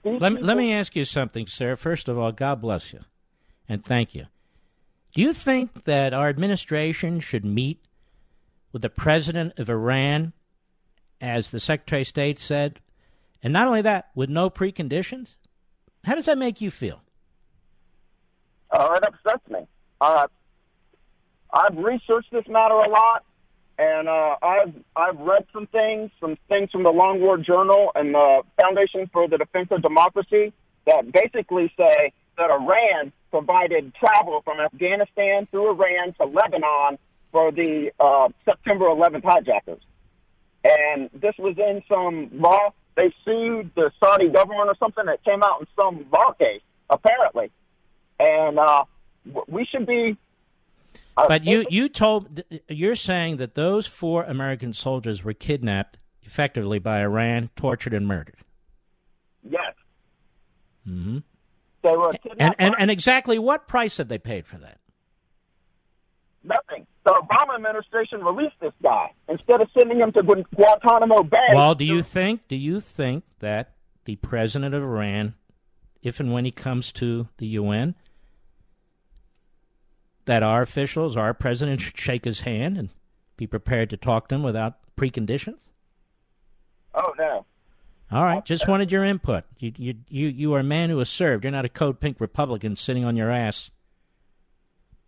these let, people- let me ask you something, sir. First of all, God bless you, and thank you. Do you think that our administration should meet with the president of Iran, as the Secretary of State said, and not only that, with no preconditions? How does that make you feel? Uh, it upsets me. Uh, I've researched this matter a lot, and uh, I've I've read some things, some things from the Long War Journal and the Foundation for the Defense of Democracy that basically say that Iran provided travel from Afghanistan through Iran to Lebanon for the uh, September eleventh hijackers. And this was in some law. They sued the Saudi government or something that came out in some law case, apparently. And uh, we should be... Uh, but you, you told... You're saying that those four American soldiers were kidnapped effectively by Iran, tortured and murdered. Yes. Mm-hmm. They were kidnapped and, and, and exactly what price have they paid for that? Nothing. The Obama administration released this guy instead of sending him to Gu- Guantanamo Bay. Well, do you think do you think that the president of Iran, if and when he comes to the U N, that our officials, our president, should shake his hand and be prepared to talk to him without preconditions? Oh, no. All right. Just okay. wanted your input. You, you, you, you are a man who has served. You're not a code pink Republican sitting on your ass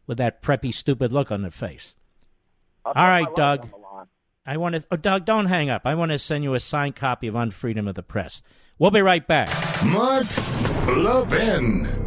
with that preppy, stupid look on their face. All right, Doug. I want to. Oh, Doug, don't hang up. I want to send you a signed copy of Unfreedom of the Press. We'll be right back. Mark Levin.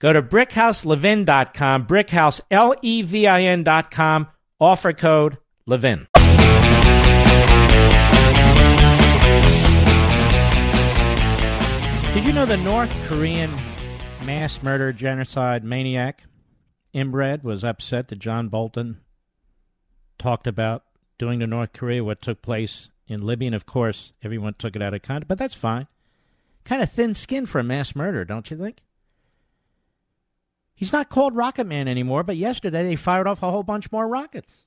Go to brick house levin dot com, brickhouse, L E V I N dot com, offer code LEVIN. Did you know the North Korean mass murder genocide maniac, inbred, was upset that John Bolton talked about doing to North Korea what took place in Libya, and of course everyone took it out of context, but that's fine. Kind of thin skin for a mass murder, don't you think? He's not called Rocket Man anymore, but yesterday they fired off a whole bunch more rockets.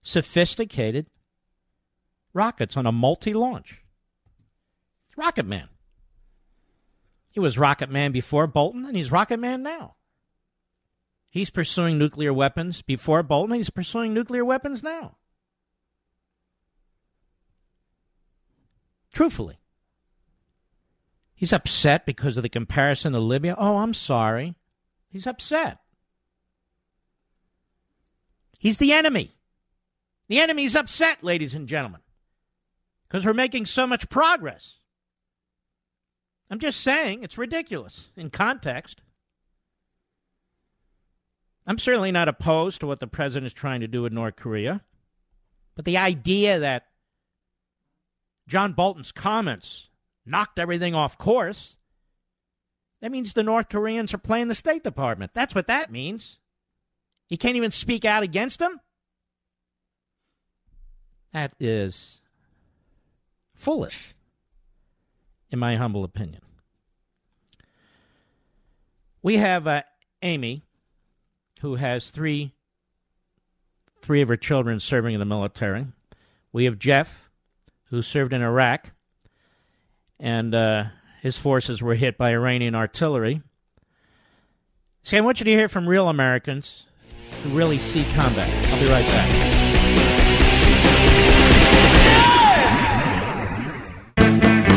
Sophisticated rockets on a multi-launch. Rocket Man. He was Rocket Man before Bolton, and he's Rocket Man now. He's pursuing nuclear weapons before Bolton. He's pursuing nuclear weapons now. Truthfully. He's upset because of the comparison to Libya. Oh, I'm sorry. He's upset. He's the enemy. The enemy's upset, ladies and gentlemen, because we're making so much progress. I'm just saying it's ridiculous in context. I'm certainly not opposed to what the president is trying to do with North Korea. But the idea that John Bolton's comments knocked everything off course, that means the North Koreans are playing the State Department. That's what that means. You can't even speak out against them? That is foolish, in my humble opinion. We have uh, Amy, who has three three of her children serving in the military. We have Jeff, who served in Iraq, and uh, his forces were hit by Iranian artillery. See, I want you to hear from real Americans who really see combat. I'll be right back.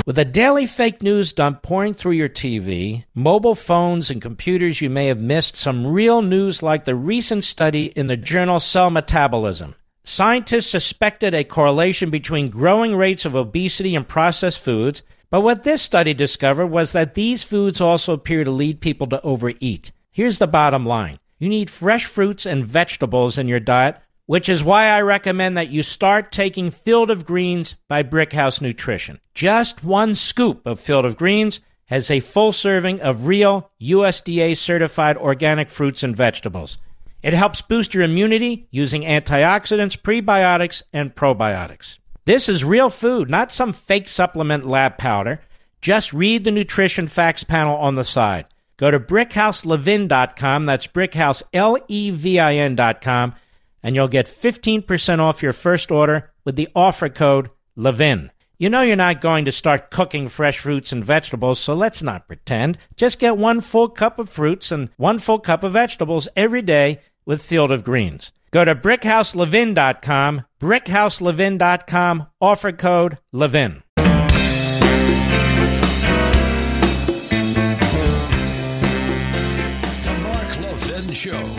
With a daily fake news dump pouring through your T V, mobile phones, and computers, you may have missed some real news like the recent study in the journal Cell Metabolism. Scientists suspected a correlation between growing rates of obesity and processed foods, but what this study discovered was that these foods also appear to lead people to overeat. Here's the bottom line. You need fresh fruits and vegetables in your diet, which is why I recommend that you start taking Field of Greens by Brickhouse Nutrition. Just one scoop of Field of Greens has a full serving of real U S D A-certified organic fruits and vegetables. It helps boost your immunity using antioxidants, prebiotics, and probiotics. This is real food, not some fake supplement lab powder. Just read the nutrition facts panel on the side. Go to brick house levin dot com, that's brickhouse, L E V I N dot com, and you'll get fifteen percent off your first order with the offer code LEVIN. You know you're not going to start cooking fresh fruits and vegetables, so let's not pretend. Just get one full cup of fruits and one full cup of vegetables every day with Field of Greens. Go to brick house levin dot com, brick house levin dot com, offer code LEVIN. The Mark Levin Show.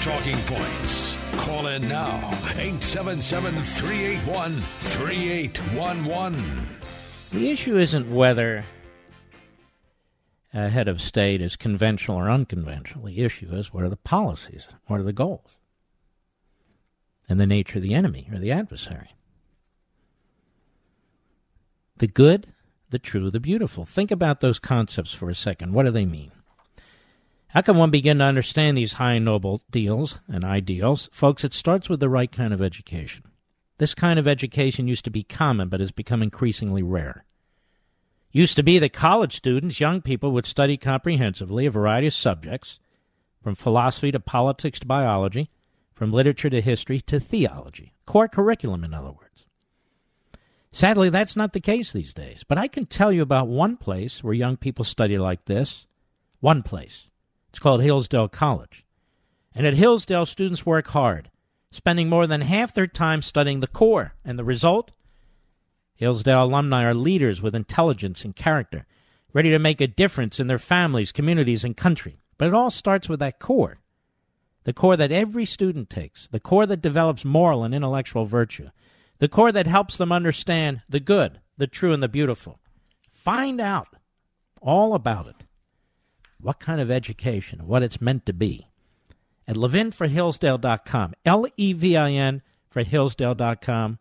Talking points. Call in now, eight seven seven, three eight one, three eight one one. The issue isn't whether a head of state is conventional or unconventional. The issue is, what are the policies? What are the goals? And the nature of the enemy or the adversary. The good, the true, the beautiful. Think about those concepts for a second. What do they mean? How can one begin to understand these high and noble deals and ideals? Folks, it starts with the right kind of education. This kind of education used to be common, but has become increasingly rare. Used to be that college students, young people, would study comprehensively a variety of subjects, from philosophy to politics to biology, from literature to history to theology. Core curriculum, in other words. Sadly, that's not the case these days. But I can tell you about one place where young people study like this. One place. It's called Hillsdale College. And at Hillsdale, students work hard, spending more than half their time studying the core. And the result? Hillsdale alumni are leaders with intelligence and character, ready to make a difference in their families, communities, and country. But it all starts with that core, the core that every student takes, the core that develops moral and intellectual virtue, the core that helps them understand the good, the true, and the beautiful. Find out all about it. What kind of education, what it's meant to be, at Levin for Hillsdale dot com, L E V I N for Hillsdale dot com,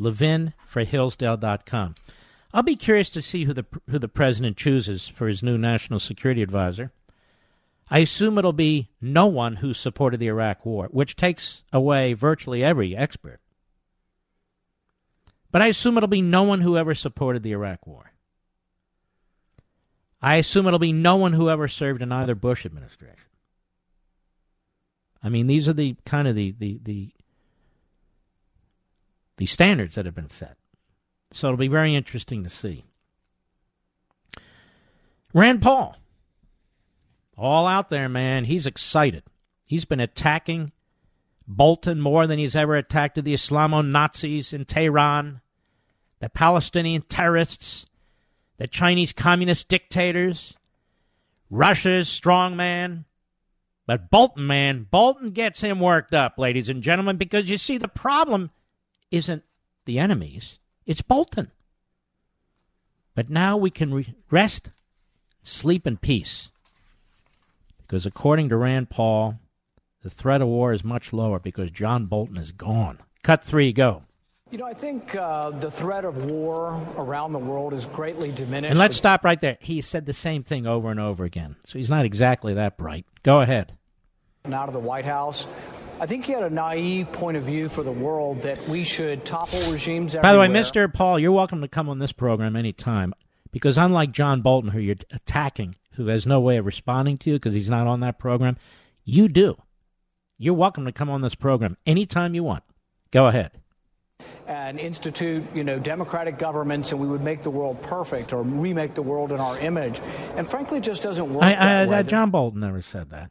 Levin for Hillsdale dot com. I'll be curious to see who the who the president chooses for his new national security advisor. I assume it'll be no one who supported the Iraq War, which takes away virtually every expert. But I assume it'll be no one who ever supported the Iraq War. I assume it'll be no one who ever served in either Bush administration. I mean, these are the kind of the the, the the standards that have been set. So it'll be very interesting to see. Rand Paul, all out there, man. He's excited. He's been attacking Bolton more than he's ever attacked the Islamo-Nazis in Tehran, the Palestinian terrorists, the Chinese communist dictators, Russia's strongman. But Bolton, man, Bolton gets him worked up, ladies and gentlemen, because you see, the problem isn't the enemies, it's Bolton. But now we can re- rest, sleep in peace. Because according to Rand Paul, the threat of war is much lower because John Bolton is gone. Cut three, go. You know, I think uh, the threat of war around the world is greatly diminished. And let's stop right there. He said the same thing over and over again, so he's not exactly that bright. Go ahead. Out of the White House, I think he had a naive point of view for the world that we should topple regimes everywhere. By the way, Mister Paul, you're welcome to come on this program anytime, because unlike John Bolton, who you're attacking, who has no way of responding to you because he's not on that program, you do. You're welcome to come on this program anytime you want. Go ahead. And institute, you know, democratic governments, and we would make the world perfect or remake the world in our image. And frankly, it just doesn't work I, that I, way. I, John Bolton never said that.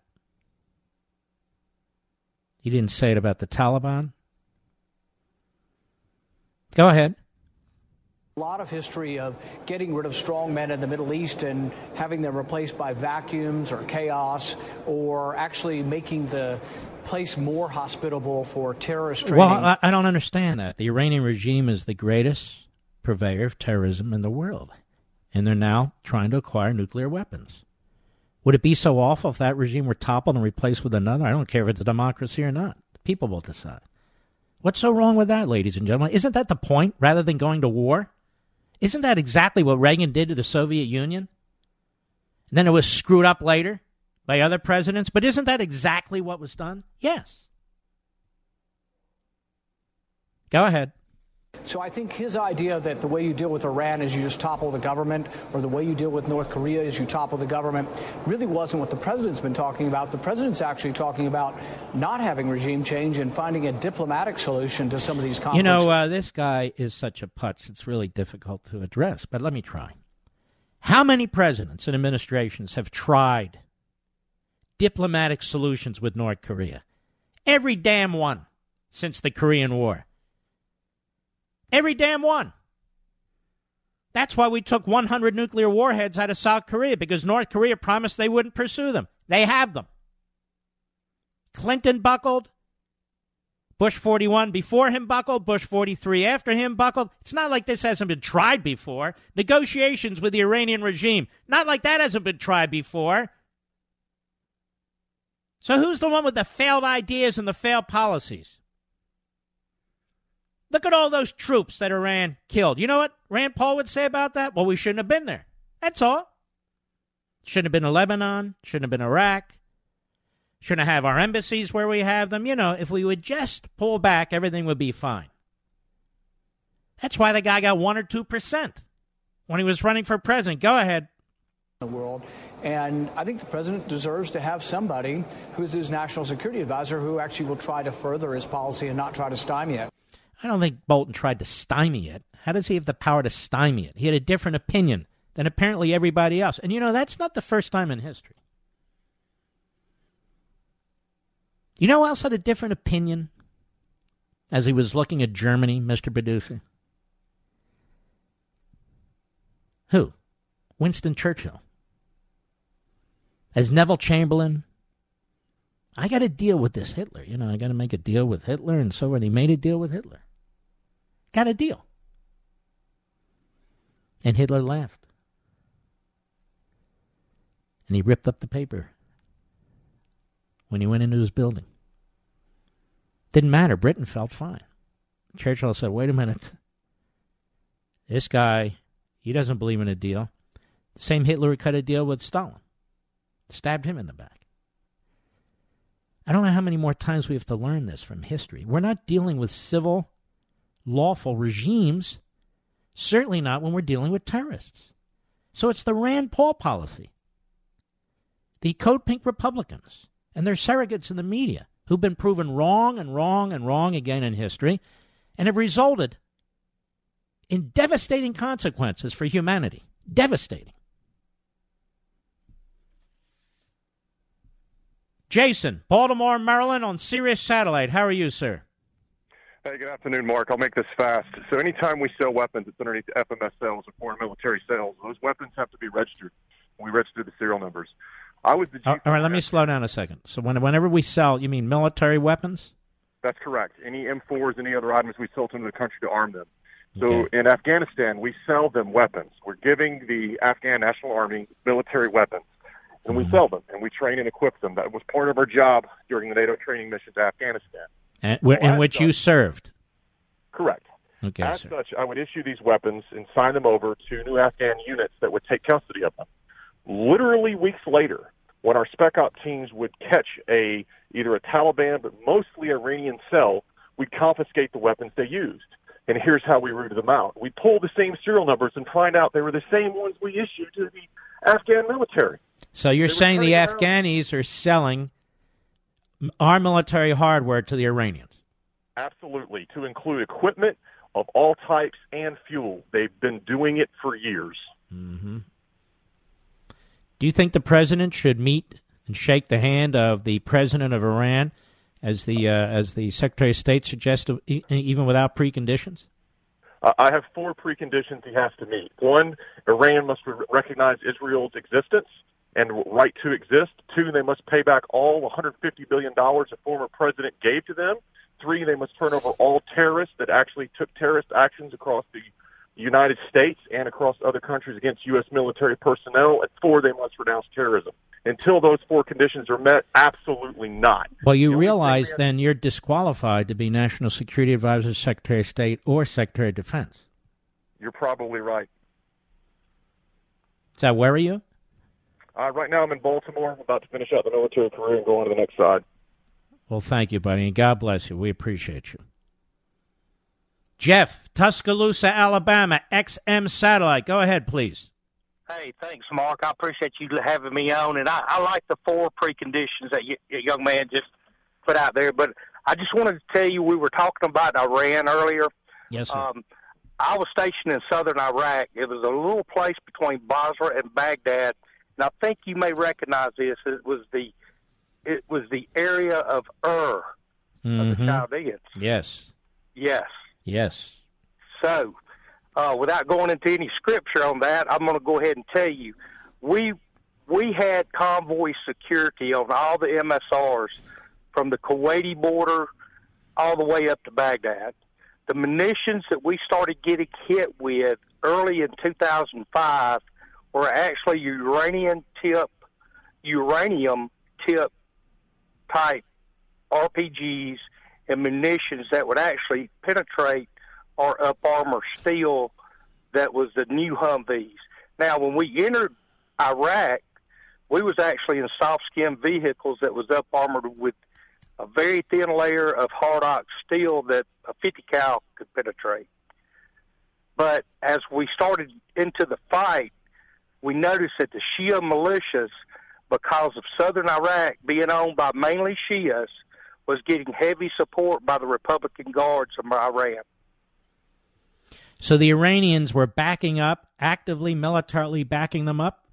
He didn't say it about the Taliban. Go ahead. A lot of history of getting rid of strongmen in the Middle East and having them replaced by vacuums or chaos, or actually making the place more hospitable for terrorist training. Well, I, I don't understand that. The Iranian regime is the greatest purveyor of terrorism in the world, and they're now trying to acquire nuclear weapons. Would it be so awful if that regime were toppled and replaced with another? I don't care if it's a democracy or not. The people will decide. What's so wrong with that, ladies and gentlemen? Isn't that the point, rather than going to war? Isn't that exactly what Reagan did to the Soviet Union? And then it was screwed up later by other presidents. But isn't that exactly what was done? Yes. Go ahead. So I think his idea that the way you deal with Iran is you just topple the government, or the way you deal with North Korea is you topple the government, really wasn't what the president's been talking about. The president's actually talking about not having regime change and finding a diplomatic solution to some of these conflicts. You know, uh, this guy is such a putz, it's really difficult to address, but let me try. How many presidents and administrations have tried diplomatic solutions with North Korea? Every damn one since the Korean War. Every damn one. That's why we took one hundred nuclear warheads out of South Korea, because North Korea promised they wouldn't pursue them. They have them. Clinton buckled. Bush forty-one before him buckled. Bush forty-three after him buckled. It's not like this hasn't been tried before. Negotiations with the Iranian regime. Not like that hasn't been tried before. So who's the one with the failed ideas and the failed policies? Look at all those troops that Iran killed. You know what Rand Paul would say about that? Well, we shouldn't have been there. That's all. Shouldn't have been in Lebanon. Shouldn't have been Iraq. Shouldn't have our embassies where we have them. You know, if we would just pull back, everything would be fine. That's why the guy got one or two percent when he was running for president. Go ahead. The world. And I think the president deserves to have somebody who is his national security advisor who actually will try to further his policy and not try to stymie it. I don't think Bolton tried to stymie it. How does he have the power to stymie it? He had a different opinion than apparently everybody else. And, you know, that's not the first time in history. You know who else had a different opinion as he was looking at Germany, Mister Producer? Who? Winston Churchill. As Neville Chamberlain, I got to deal with this Hitler. You know, I got to make a deal with Hitler, and so when he made a deal with Hitler, got a deal. And Hitler laughed. And he ripped up the paper when he went into his building. Didn't matter. Britain felt fine. Churchill said, wait a minute. This guy, he doesn't believe in a deal. The same Hitler who cut a deal with Stalin. Stabbed him in the back. I don't know how many more times we have to learn this from history. We're not dealing with civil, lawful regimes, certainly not when we're dealing with terrorists. So it's the Rand Paul policy, the Code Pink Republicans, and their surrogates in the media who've been proven wrong and wrong and wrong again in history and have resulted in devastating consequences for humanity. Devastating. Jason, Baltimore, Maryland, on Sirius Satellite. How are you, sir? Hey, good afternoon, Mark. I'll make this fast. So anytime we sell weapons, it's underneath F M S sales or foreign military sales. Those weapons have to be registered. We register the serial numbers. I was the G- All right, let me slow down a second. So when, whenever we sell, you mean military weapons? That's correct. Any M fours, any other items we sell to another country to arm them. So okay. In Afghanistan, we sell them weapons. We're giving the Afghan National Army military weapons. And we sell them, and we train and equip them. That was part of our job during the NATO training mission to Afghanistan. And, so in which such, you served? Correct. Okay, as sir. such, I would issue these weapons and sign them over to new Afghan units that would take custody of them. Literally weeks later, when our Spec Op teams would catch a either a Taliban but mostly Iranian cell, we'd confiscate the weapons they used. And here's how we rooted them out. We'd pull the same serial numbers and find out they were the same ones we issued to the Afghan military. So you're saying the Afghanis are selling our military hardware to the Iranians? Absolutely, to include equipment of all types and fuel. They've been doing it for years. Mm-hmm. Do you think the president should meet and shake the hand of the president of Iran, as the uh, as the Secretary of State suggested, even without preconditions? Uh, I have four preconditions he has to meet. One, Iran must re- recognize Israel's existence and right to exist. Two, they must pay back all one hundred fifty billion dollars a former president gave to them. Three, they must turn over all terrorists that actually took terrorist actions across the United States and across other countries against U S military personnel. And four, they must renounce terrorism. Until those four conditions are met, absolutely not. Well, you, you know, realize then you're disqualified to be National Security Advisor, Secretary of State, or Secretary of Defense. You're probably right. So where are you? Uh, right now I'm in Baltimore. I'm about to finish out the military career and go on to the next side. Well, thank you, buddy, and God bless you. We appreciate you. Jeff, Tuscaloosa, Alabama, X M Satellite. Go ahead, please. Hey, thanks, Mark. I appreciate you having me on, and I, I like the four preconditions that you, young man just put out there. But I just wanted to tell you, we were talking about Iran earlier. Yes, sir. Um, I was stationed in southern Iraq. It was a little place between Basra and Baghdad, and I think you may recognize this. It was the it was the area of Ur, mm-hmm. of the Chaldeans. Yes. Yes. Yes. So, Uh, without going into any scripture on that, I'm going to go ahead and tell you, we we had convoy security on all the M S Rs from the Kuwaiti border all the way up to Baghdad. The munitions that we started getting hit with early in two thousand five were actually uranium tip, uranium tip type R P Gs and munitions that would actually penetrate or up armor steel that was the new Humvees. Now, when we entered Iraq, we was actually in soft skin vehicles that was up armored with a very thin layer of hard ox steel that a fifty cal could penetrate. But as we started into the fight, we noticed that the Shia militias, because of southern Iraq being owned by mainly Shias, was getting heavy support by the Republican Guards from Iran. So the Iranians were backing up, actively, militarily backing them up?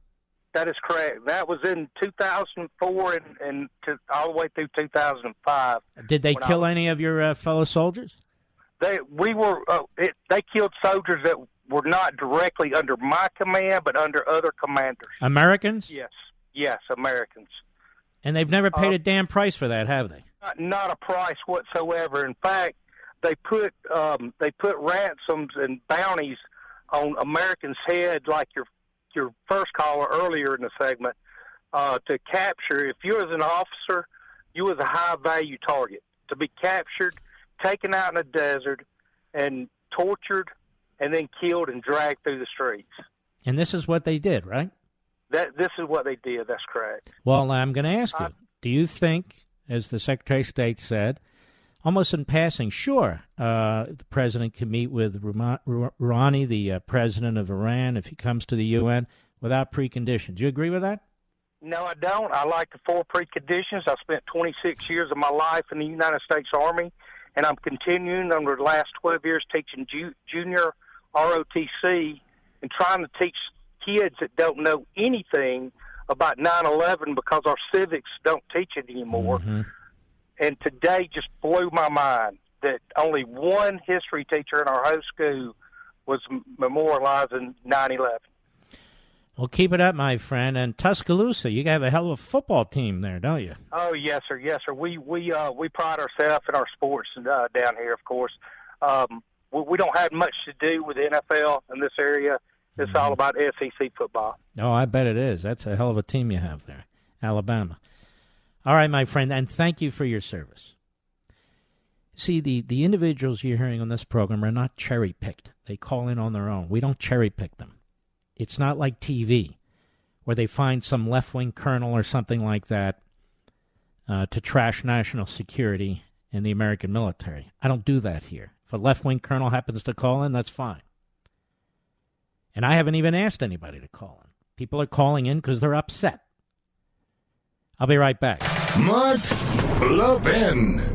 That is correct. That was in two thousand four and, and to, all the way through two thousand five. Did they kill I, any of your uh, fellow soldiers? They we were uh, it, they killed soldiers that were not directly under my command, but under other commanders. Americans? Yes, yes, Americans. And they've never paid um, a damn price for that, have they? Not, not a price whatsoever. In fact, they put um, they put ransoms and bounties on Americans' heads, like your. your first caller earlier in the segment, uh, to capture. If you as an officer, you was a high-value target, to be captured, taken out in the desert, and tortured, and then killed and dragged through the streets. And this is what they did, right? That This is what they did, that's correct. Well, I'm going to ask I, you, do you think, as the Secretary of State said, almost in passing, sure, uh, the president can meet with Rouhani, the uh, president of Iran, if he comes to the U N, without preconditions. Do you agree with that? No, I don't. I like the four preconditions. I spent twenty-six years of my life in the United States Army, and I'm continuing under the last twelve years teaching ju- junior R O T C and trying to teach kids that don't know anything about nine eleven because our civics don't teach it anymore. Mm-hmm. And today just blew my mind that only one history teacher in our whole school was memorializing nine eleven. Well, keep it up, my friend. And Tuscaloosa, you have a hell of a football team there, don't you? Oh, yes, sir. Yes, sir. We we uh, we pride ourselves in our sports uh, down here, of course. Um, we, we don't have much to do with the N F L in this area. It's mm-hmm. all about S E C football. Oh, I bet it is. That's a hell of a team you have there, Alabama. All right, my friend, and thank you for your service. See, the, the individuals you're hearing on this program are not cherry-picked. They call in on their own. We don't cherry-pick them. It's not like T V, where they find some left-wing colonel or something like that uh, to trash national security and the American military. I don't do that here. If a left-wing colonel happens to call in, that's fine. And I haven't even asked anybody to call in. People are calling in because they're upset. I'll be right back. Mark Levin.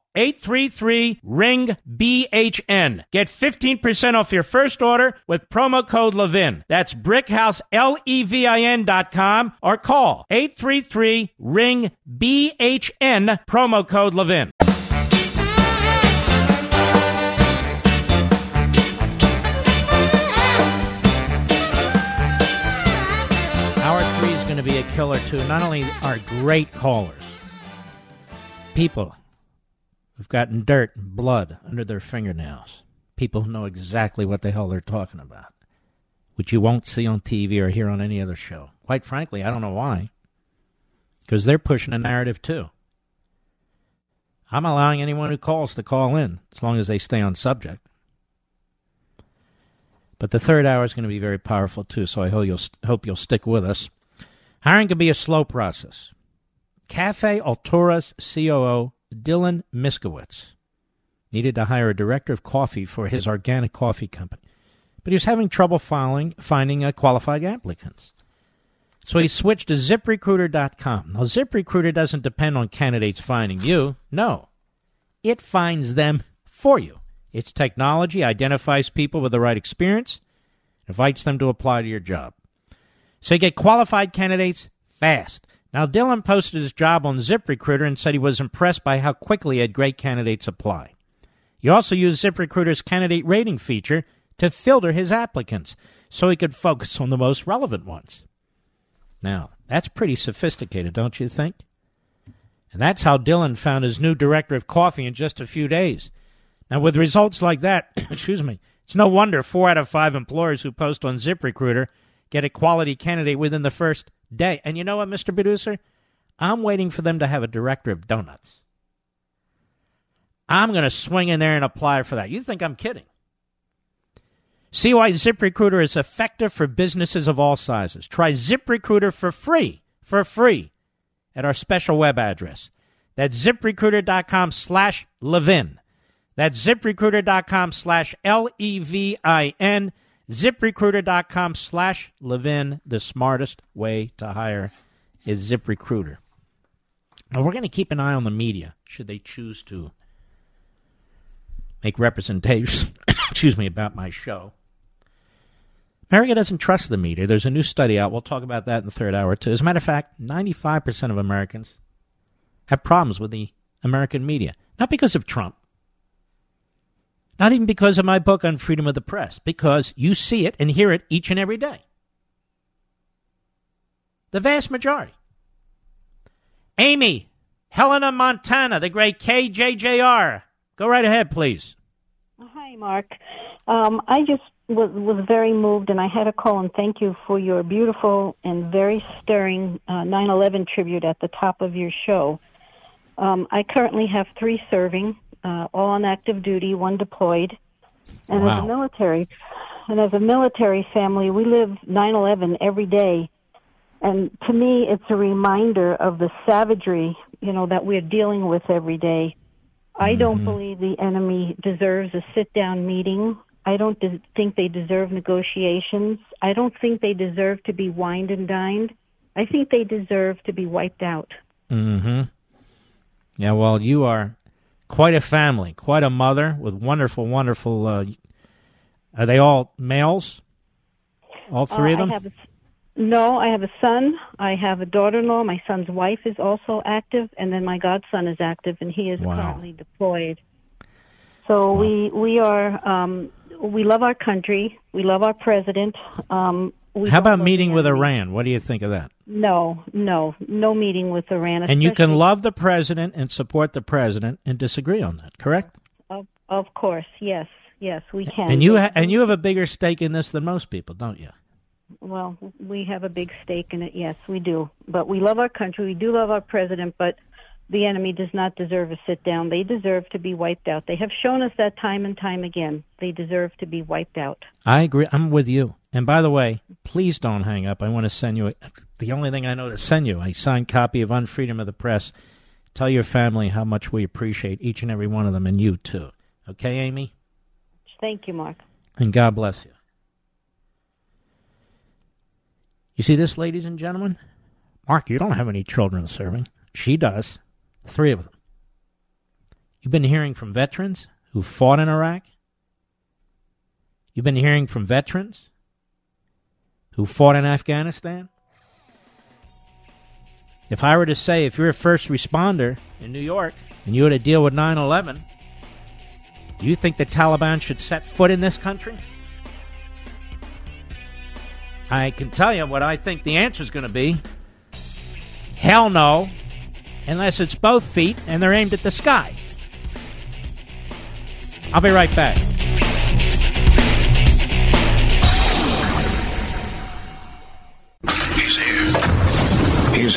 eight three three ring B H N. Get fifteen percent off your first order with promo code Levin. That's brickhouse, L E V I N dot com, or call eight three three ring B H N, promo code Levin. Hour three is going to be a killer, too. Not only are great callers, people who've gotten dirt and blood under their fingernails. People who know exactly what the hell they're talking about, which you won't see on T V or hear on any other show. Quite frankly, I don't know why, because they're pushing a narrative too. I'm allowing anyone who calls to call in, as long as they stay on subject. But the third hour is going to be very powerful too, so I hope you'll, hope you'll stick with us. Hiring can be a slow process. Cafe Altura's C O O, Dylan Miskowitz, needed to hire a director of coffee for his organic coffee company, but he was having trouble filing, finding uh, qualified applicants. So he switched to zip recruiter dot com. Now, ZipRecruiter doesn't depend on candidates finding you. No, it finds them for you. Its technology identifies people with the right experience, invites them to apply to your job. So you get qualified candidates fast. Now, Dylan posted his job on ZipRecruiter and said he was impressed by how quickly he had great candidates apply. You also use ZipRecruiter's candidate rating feature to filter his applicants so he could focus on the most relevant ones. Now, that's pretty sophisticated, don't you think? And that's how Dylan found his new director of coffee in just a few days. Now, with results like that, excuse me, it's no wonder four out of five employers who post on ZipRecruiter get a quality candidate within the first day. And you know what, Mister Producer? I'm waiting for them to have a director of donuts. I'm going to swing in there and apply for that. You think I'm kidding. See why ZipRecruiter is effective for businesses of all sizes. Try ZipRecruiter for free, for free, at our special web address. That's ZipRecruiter.com slash Levin. That's ZipRecruiter.com slash L E V I N. ZipRecruiter.com slash Levin. The smartest way to hire is ZipRecruiter. Now, we're going to keep an eye on the media, should they choose to make representations excuse me, about my show. America doesn't trust the media. There's a new study out. We'll talk about that in the third hour, too. As a matter of fact, ninety-five percent of Americans have problems with the American media. Not because of Trump. Not even because of my book on freedom of the press. Because you see it and hear it each and every day. The vast majority. Amy, Helena, Montana, the great K J J R. Go right ahead, please. Hi, Mark. Um, I just was, was very moved, and I had a call and thank you for your beautiful and very stirring uh, nine eleven tribute at the top of your show. Um, I currently have three serving, uh, all on active duty, one deployed, and wow. as a military, and as a military family, we live nine eleven every day, and to me, it's a reminder of the savagery, you know, that we're dealing with every day. I don't believe the enemy deserves a sit-down meeting. I don't de- think they deserve negotiations. I don't think they deserve to be wined and dined. I think they deserve to be wiped out. Mm-hmm. Yeah, well, you are quite a family, quite a mother with wonderful, wonderful... Uh, are they all males? All three uh, of them? I have a, no, I have a son. I have a daughter-in-law. My son's wife is also active, and then my godson is active, and he is wow. currently deployed. So wow. we we are um, we love our country. We love our president. Um, we How about meeting with Iran? What do you think of that? No, no, no meeting with Iran. And you can love the president and support the president and disagree on that, correct? Of, of course, yes, yes, we can. And you ha- and you have a bigger stake in this than most people, don't you? Well, we have a big stake in it, yes, we do. But we love our country, we do love our president, but the enemy does not deserve a sit-down. They deserve to be wiped out. They have shown us that time and time again. They deserve to be wiped out. I agree. I'm with you. And by the way, please don't hang up. I want to send you, a, the only thing I know to send you, a signed copy of On Freedom of the Press. Tell your family how much we appreciate each and every one of them, and you too. Okay, Amy? Thank you, Mark. And God bless you. You see this, ladies and gentlemen? Mark, you don't have any children serving. She does. Three of them. You've been hearing from veterans who fought in Iraq. You've been hearing from veterans who fought in Afghanistan. If I were to say, if you're a first responder in New York and you had to deal with nine eleven, do you think the Taliban should set foot in this country? I can tell you what I think the answer is going to be. Hell no, unless it's both feet and they're aimed at the sky. I'll be right back. He's here. He's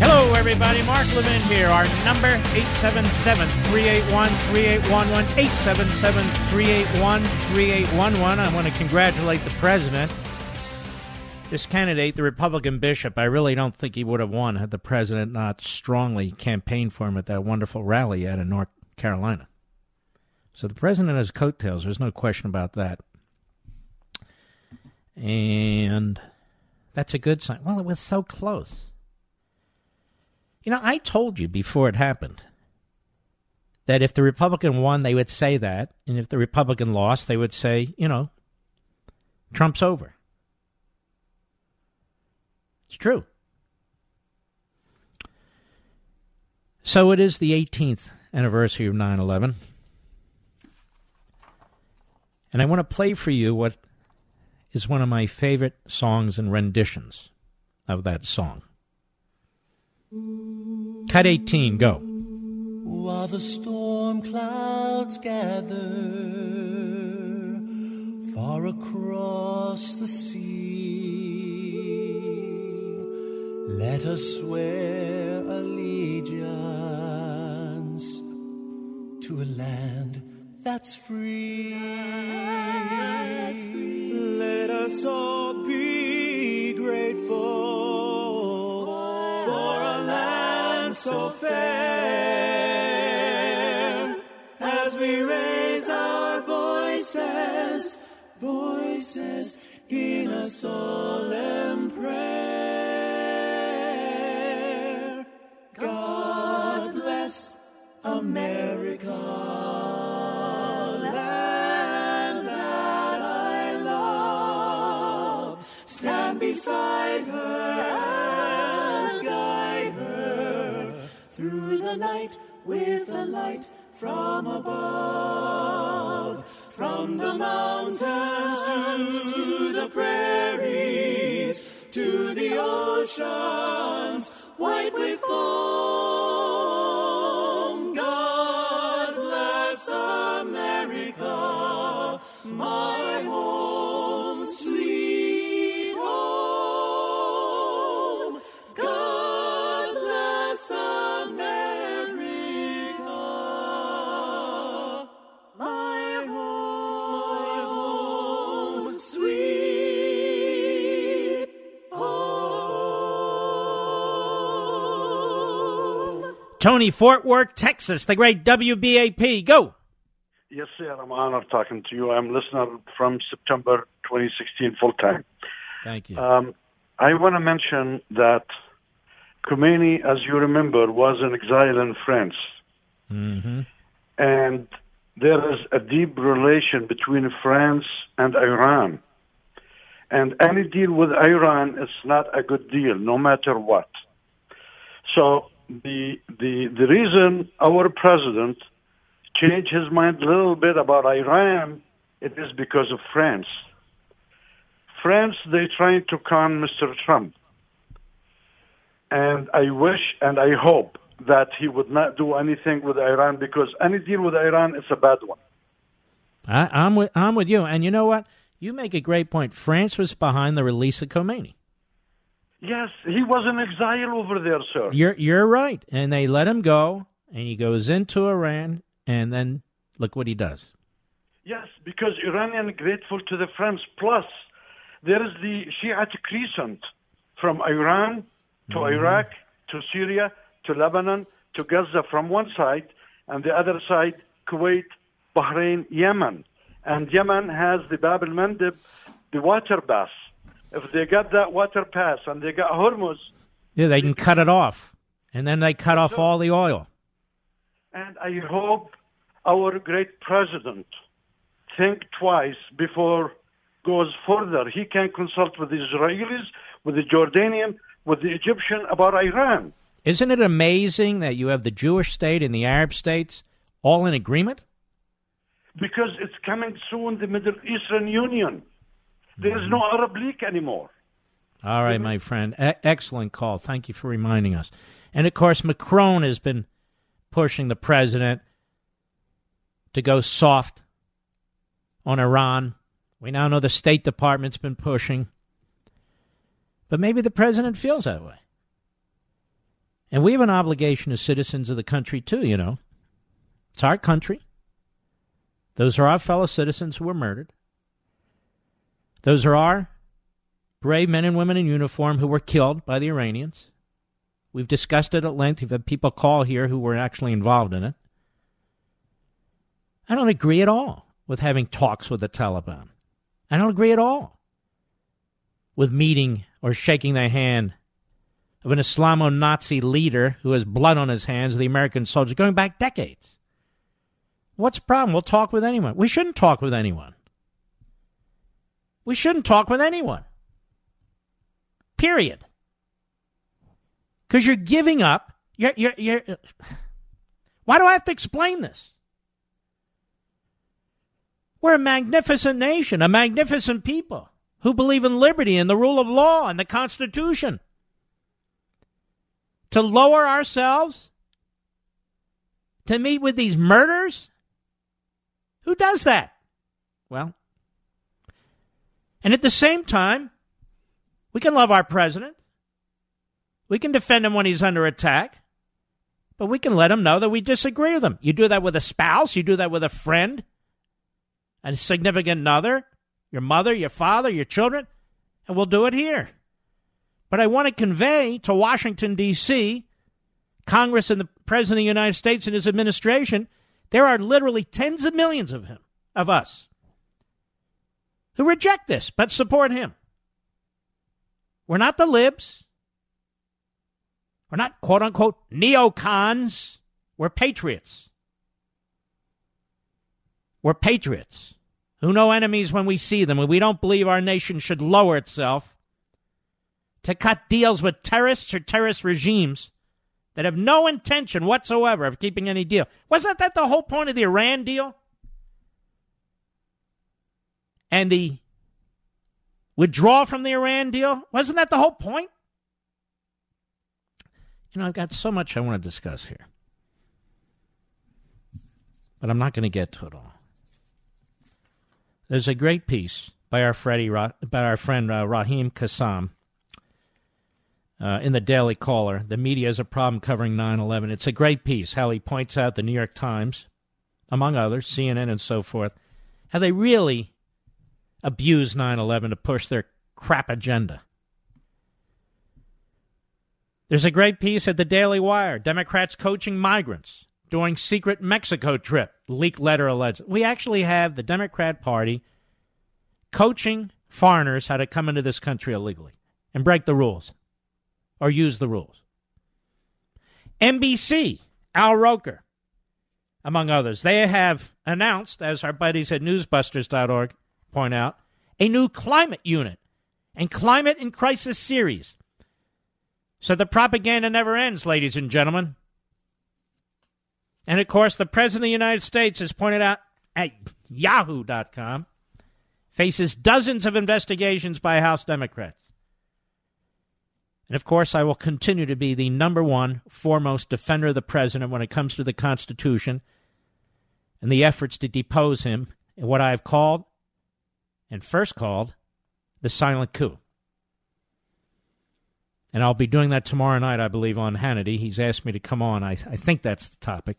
Hello, everybody. Mark Levin here. Our number, eight seven seven, three eight one, three eight one one, eight seven seven, three eight one, three eight one one. I want to congratulate the president This candidate, the Republican bishop, I really don't think he would have won had the president not strongly campaigned for him at that wonderful rally out in North Carolina. So the president has coattails. There's no question about that. And that's a good sign. Well, it was so close. You know, I told you before it happened that if the Republican won, they would say that. And if the Republican lost, they would say, you know, Trump's over. It's true. So it is the eighteenth anniversary of nine eleven. And I want to play for you what is one of my favorite songs and renditions of that song. Cut eighteen, go. While the storm clouds gather far across the sea, let us swear allegiance to a land that's free. That's free. Let us all be grateful for, for a land so fair. As we raise our voices, voices in a solemn prayer. God bless America. Beside her and guide her through the night with a light from above, from the mountains to the prairies, to the oceans white with foam. God bless America, my home. Tony, Fort Worth, Texas, the great W B A P. Go. Yes, sir. I'm honored talking to you. I'm a listener from September twenty sixteen, full-time. Thank you. Um, I want to mention that Khomeini, as you remember, was in exile in France. Mm-hmm. And there is a deep relation between France and Iran. And any deal with Iran is not a good deal, no matter what. So The, the the reason our president changed his mind a little bit about Iran, it is because of France. France, they're trying to con Mister Trump. And I wish and I hope that he would not do anything with Iran, because any deal with Iran is a bad one. I, I'm, with, I'm with you. And you know what? You make a great point. France was behind the release of Khomeini. Yes, he was in exile over there, sir. You're you're right. And they let him go, and he goes into Iran, and then look what he does. Yes, because Iranian grateful to the French. Plus, there is the Shiite crescent from Iran to mm-hmm. Iraq to Syria to Lebanon to Gaza from one side, and the other side, Kuwait, Bahrain, Yemen. And Yemen has the Bab el-Mandeb, the water bath. If they got that water pass and they got Hormuz... Yeah, they can cut it off. And then they cut off all the oil. And I hope our great president think twice before goes further. He can consult with the Israelis, with the Jordanian, with the Egyptian about Iran. Isn't it amazing that you have the Jewish state and the Arab states all in agreement? Because it's coming soon, the Middle Eastern Union. There is no Arab League anymore. All right, my friend. E- excellent call. Thank you for reminding us. And, of course, Macron has been pushing the president to go soft on Iran. We now know the State Department's been pushing. But maybe the president feels that way. And we have an obligation as citizens of the country, too, you know. It's our country. Those are our fellow citizens who were murdered. Those are our brave men and women in uniform who were killed by the Iranians. We've discussed it at length. We've had people call here who were actually involved in it. I don't agree at all with having talks with the Taliban. I don't agree at all with meeting or shaking the hand of an Islamo-Nazi leader who has blood on his hands of the American soldiers going back decades. What's the problem? We'll talk with anyone. We shouldn't talk with anyone. We shouldn't talk with anyone. Period. Because you're giving up. You're, you're, you're, why do I have to explain this? We're a magnificent nation, a magnificent people who believe in liberty and the rule of law and the Constitution. To lower ourselves, to meet with these murders? Who does that? Well, and at the same time, we can love our president. We can defend him when he's under attack. But we can let him know that we disagree with him. You do that with a spouse. You do that with a friend. A significant other. Your mother, your father, your children. And we'll do it here. But I want to convey to Washington, D C, Congress and the President of the United States and his administration, there are literally tens of millions of him, of us, who reject this but support him. We're not the libs. We're not, quote-unquote, neocons. We're patriots. We're patriots who know enemies when we see them, and we don't believe our nation should lower itself to cut deals with terrorists or terrorist regimes that have no intention whatsoever of keeping any deal. Wasn't that the whole point of the Iran deal? And the withdrawal from the Iran deal? Wasn't that the whole point? You know, I've got so much I want to discuss here. But I'm not going to get to it all. There's a great piece by our, Freddie, by our friend uh, Raheem Kassam uh, in the Daily Caller. The media is a problem covering nine eleven. It's a great piece, how he points out the New York Times, among others, C N N and so forth, how they really abuse nine eleven to push their crap agenda. There's a great piece at the Daily Wire, Democrats coaching migrants during secret Mexico trip, leaked letter alleged. We actually have the Democrat Party coaching foreigners how to come into this country illegally and break the rules or use the rules. N B C, Al Roker, among others, they have announced, as our buddies at newsbusters dot org point out, a new climate unit and climate in crisis series. So the propaganda never ends, ladies and gentlemen. And, of course, the President of the United States has pointed out at yahoo dot com, faces dozens of investigations by House Democrats. And, of course, I will continue to be the number one, foremost defender of the President when it comes to the Constitution and the efforts to depose him in what I have called, and first called, the silent coup. And I'll be doing that tomorrow night, I believe, on Hannity. He's asked me to come on. I, I think that's the topic.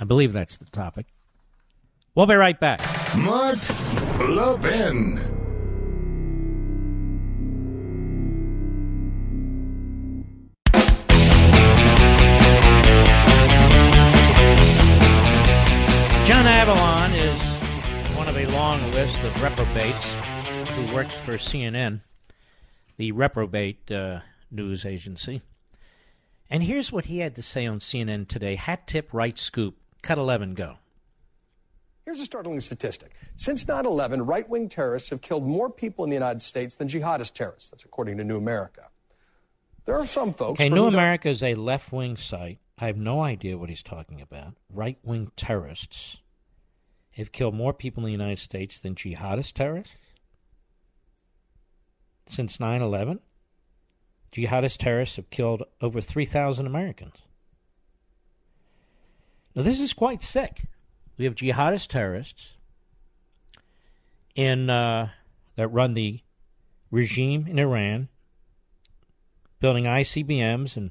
I believe that's the topic. We'll be right back. Mark Levin. John Avlon is one of a long list of reprobates who works for C N N. The reprobate uh, news agency. And here's what he had to say on C N N today. Hat tip, right scoop. Cut eleven, go. Here's a startling statistic. Since nine eleven, right-wing terrorists have killed more people in the United States than jihadist terrorists. That's according to New America. There are some folks... Okay, New America is a left-wing site. I have no idea what he's talking about. Right-wing terrorists have killed more people in the United States than jihadist terrorists? Since nine eleven, jihadist terrorists have killed over three thousand Americans. Now, this is quite sick. We have jihadist terrorists in uh, that run the regime in Iran, building I C B Ms and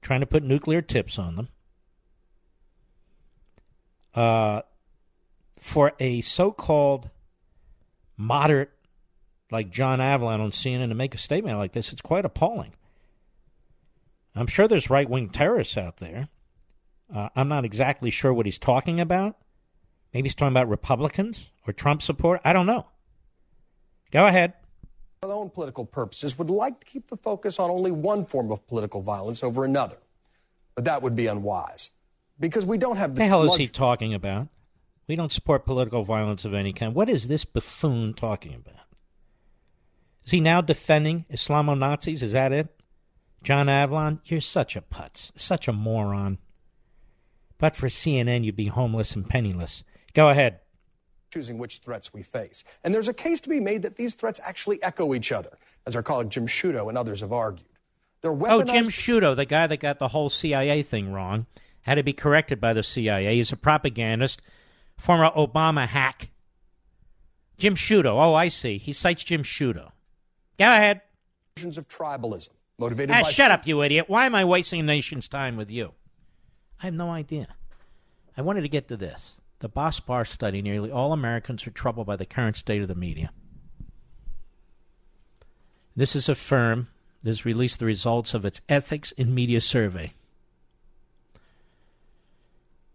trying to put nuclear tips on them. Uh, for a so-called moderate like John Avlon on C N N to make a statement like this. It's quite appalling. I'm sure there's right-wing terrorists out there. Uh, I'm not exactly sure what he's talking about. Maybe he's talking about Republicans or Trump support. I don't know. Go ahead. For their own political purposes, would like to keep the focus on only one form of political violence over another. But that would be unwise, because we don't have the... What the hell is he talking about? We don't support political violence of any kind. What is this buffoon talking about? Is he now defending Islamo-Nazis? Is that it? John Avlon, you're such a putz, such a moron. But for C N N, you'd be homeless and penniless. Go ahead. Choosing which threats we face. And there's a case to be made that these threats actually echo each other, as our colleague Jim Sciutto and others have argued. They're weaponized- oh, Jim Sciutto, the guy that got the whole C I A thing wrong, had to be corrected by the C I A. He's a propagandist, former Obama hack. Jim Sciutto, oh, I see. He cites Jim Sciutto. Go ahead. ...of tribalism. Motivated ah, by shut up, you idiot. Why am I wasting a nation's time with you? I have no idea. I wanted to get to this. The Bospar study, nearly all Americans are troubled by the current state of the media. This is a firm that has released the results of its ethics in media survey.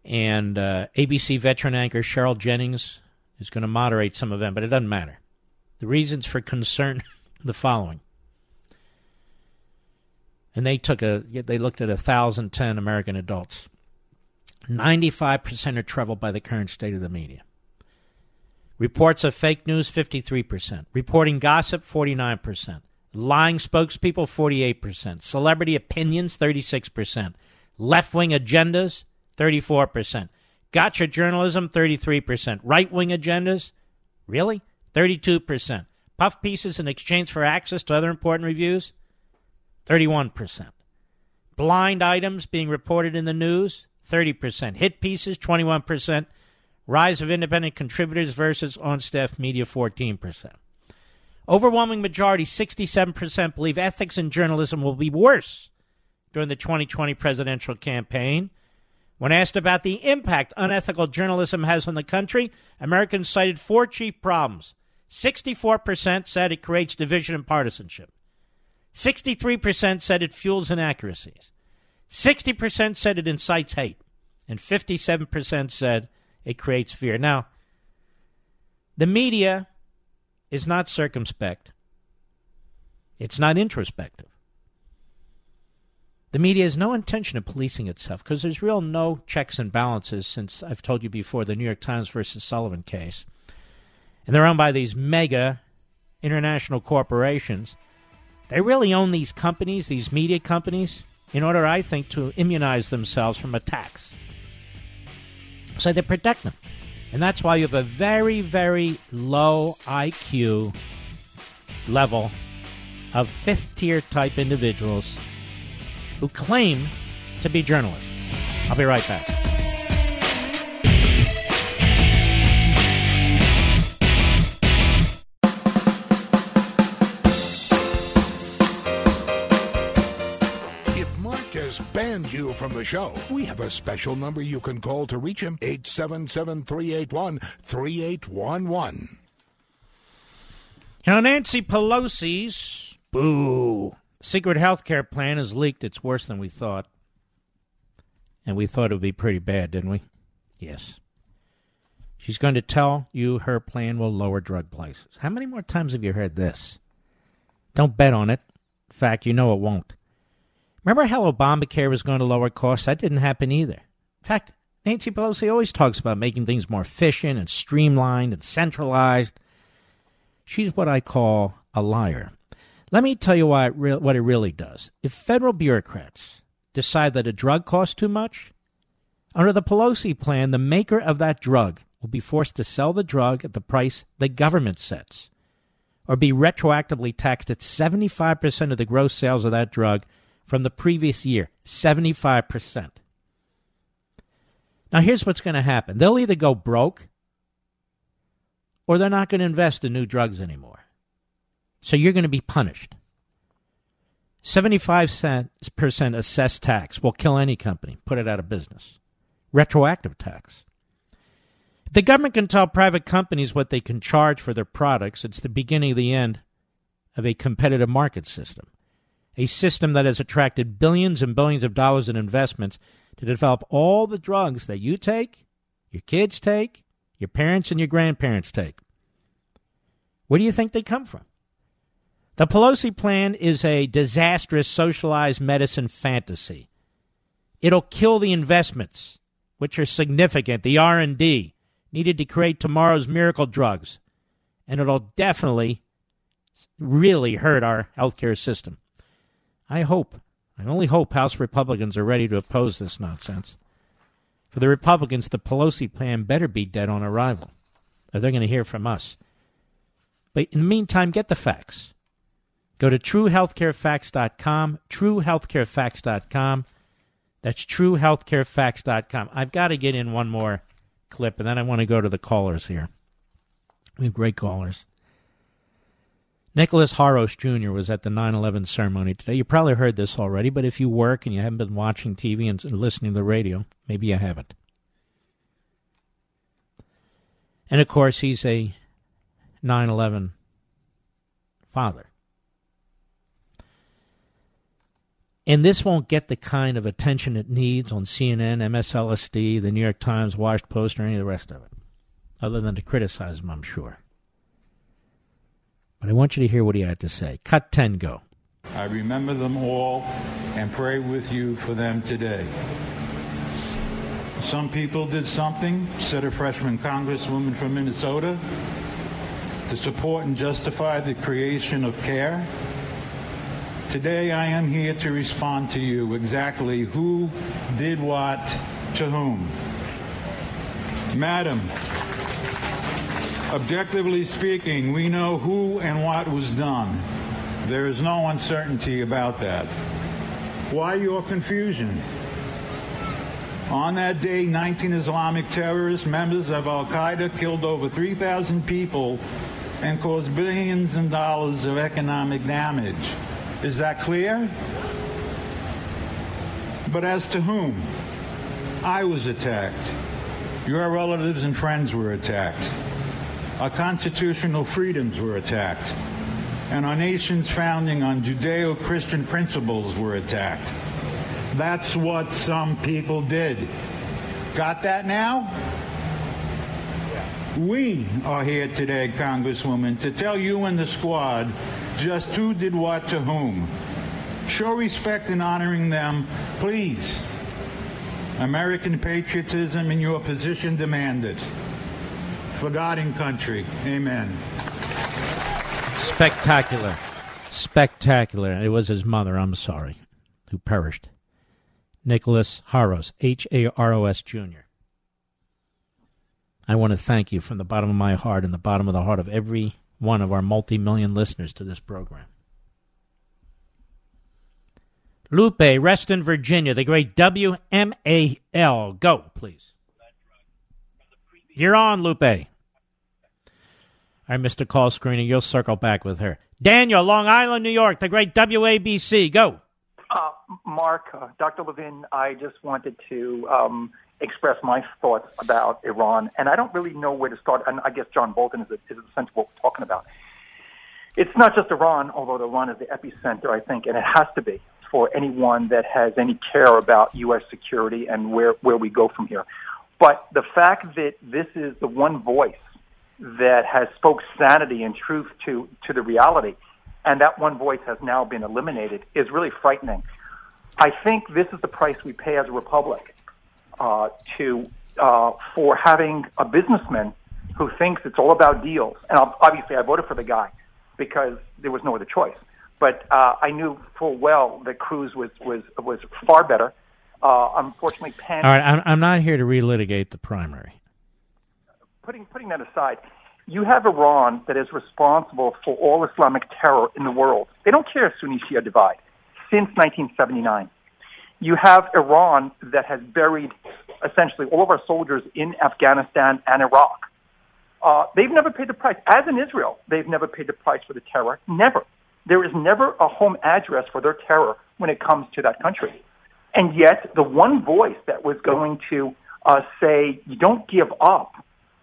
And uh, A B C veteran anchor Cheryl Jennings is going to moderate some of them, but it doesn't matter. The reasons for concern the following. And they took a, they looked at one thousand ten American adults. ninety-five percent are troubled by the current state of the media. Reports of fake news, fifty-three percent. Reporting gossip, forty-nine percent. Lying spokespeople, forty-eight percent. Celebrity opinions, thirty-six percent. Left-wing agendas, thirty-four percent. Gotcha journalism, thirty-three percent. Right-wing agendas, really? thirty-two percent. Puff pieces in exchange for access to other important reviews, thirty-one percent. Blind items being reported in the news, thirty percent. Hit pieces, twenty-one percent. Rise of independent contributors versus on-staff media, fourteen percent. Overwhelming majority, sixty-seven percent, believe ethics in journalism will be worse during the twenty twenty presidential campaign. When asked about the impact unethical journalism has on the country, Americans cited four chief problems. sixty-four percent said it creates division and partisanship. sixty-three percent said it fuels inaccuracies. sixty percent said it incites hate. And fifty-seven percent said it creates fear. Now, the media is not circumspect. It's not introspective. The media has no intention of policing itself because there's real no checks and balances since, I've told you before, the New York Times versus Sullivan case. And they're owned by these mega international corporations. They really own these companies, these media companies, in order, I think, to immunize themselves from attacks. So they protect them. And that's why you have a very, very low I Q level of fifth-tier type individuals who claim to be journalists. I'll be right back. Banned you from the show. We have a special number you can call to reach him, eight seven seven, three eight one, three eight one one. You know, Nancy Pelosi's boo secret health care plan is leaked. It's worse than we thought. And we thought it would be pretty bad, didn't we? Yes. She's going to tell you her plan will lower drug prices. How many more times have you heard this? Don't bet on it. In fact, you know it won't. Remember how Obamacare was going to lower costs? That didn't happen either. In fact, Nancy Pelosi always talks about making things more efficient and streamlined and centralized. She's what I call a liar. Let me tell you why it re- what it really does. If federal bureaucrats decide that a drug costs too much, under the Pelosi plan, the maker of that drug will be forced to sell the drug at the price the government sets or be retroactively taxed at seventy-five percent of the gross sales of that drug from the previous year, seventy-five percent. Now, here's what's going to happen. They'll either go broke or they're not going to invest in new drugs anymore. So you're going to be punished. seventy-five percent assessed tax will kill any company, put it out of business. Retroactive tax. If the government can tell private companies what they can charge for their products, it's the beginning of the end of a competitive market system, a system that has attracted billions and billions of dollars in investments to develop all the drugs that you take, your kids take, your parents and your grandparents take. Where do you think they come from? The Pelosi plan is a disastrous socialized medicine fantasy. It'll kill the investments, which are significant, the R and D needed to create tomorrow's miracle drugs, and it'll definitely really hurt our healthcare system. I hope, I only hope House Republicans are ready to oppose this nonsense. For the Republicans, the Pelosi plan better be dead on arrival, or they're going to hear from us. But in the meantime, get the facts. Go to true healthcare facts dot com, true healthcare facts dot com. That's true healthcare facts dot com. I've got to get in one more clip, and then I want to go to the callers here. We have great callers. Nicholas Harros Junior was at the nine eleven ceremony today. You probably heard this already, but if you work and you haven't been watching T V and listening to the radio, maybe you haven't. And, of course, he's a nine eleven father. And this won't get the kind of attention it needs on C N N, M S L S D, the New York Times, Washington Post, or any of the rest of it, other than to criticize him, I'm sure. But I want you to hear what he had to say. Cut ten, go. I remember them all and pray with you for them today. Some people did something, said a freshman congresswoman from Minnesota, to support and justify the creation of CARE. Today I am here to respond to you exactly who did what to whom. Madam, objectively speaking, we know who and what was done. There is no uncertainty about that. Why your confusion? On that day, nineteen Islamic terrorist members of Al Qaeda killed over three thousand people and caused billions in dollars of economic damage. Is that clear? But as to whom? I was attacked. Your relatives and friends were attacked. Our constitutional freedoms were attacked. And our nation's founding on Judeo-Christian principles were attacked. That's what some people did. Got that now? We are here today, Congresswoman, to tell you and the squad just who did what to whom. Show respect in honoring them, please. American patriotism in your position demanded. For God and country, amen. Spectacular. Spectacular. It was his mother, I'm sorry, who perished. Nicholas Harros, H A R O S, Junior I want to thank you from the bottom of my heart and the bottom of the heart of every one of our multi-million listeners to this program. Lupe, Reston, Virginia, the great W M A L. Go, please. You're on, Lupe. All right, Mister Call Screening, you'll circle back with her. Daniel, Long Island, New York, the great W A B C. Go. Uh, Mark, uh, Doctor Levin, I just wanted to um, express my thoughts about Iran, and I don't really know where to start, and I guess John Bolton is, a, is the sense of what we're talking about. It's not just Iran, although Iran is the epicenter, I think, and it has to be for anyone that has any care about U S security and where, where we go from here. But the fact that this is the one voice that has spoke sanity and truth to, to the reality, and that one voice has now been eliminated, is really frightening. I think this is the price we pay as a republic uh, to uh, for having a businessman who thinks it's all about deals. And obviously I voted for the guy because there was no other choice. But uh, I knew full well that Cruz was, was, was far better. Uh, unfortunately, Pence... All right, I'm, I'm not here to relitigate the primary. Putting putting that aside, you have Iran that is responsible for all Islamic terror in the world. They don't care Sunni-Shia divide since nineteen seventy-nine. You have Iran that has buried essentially all of our soldiers in Afghanistan and Iraq. Uh, they've never paid the price. As in Israel, they've never paid the price for the terror. Never. There is never a home address for their terror when it comes to that country. And yet, the one voice that was going to uh, say, you don't give up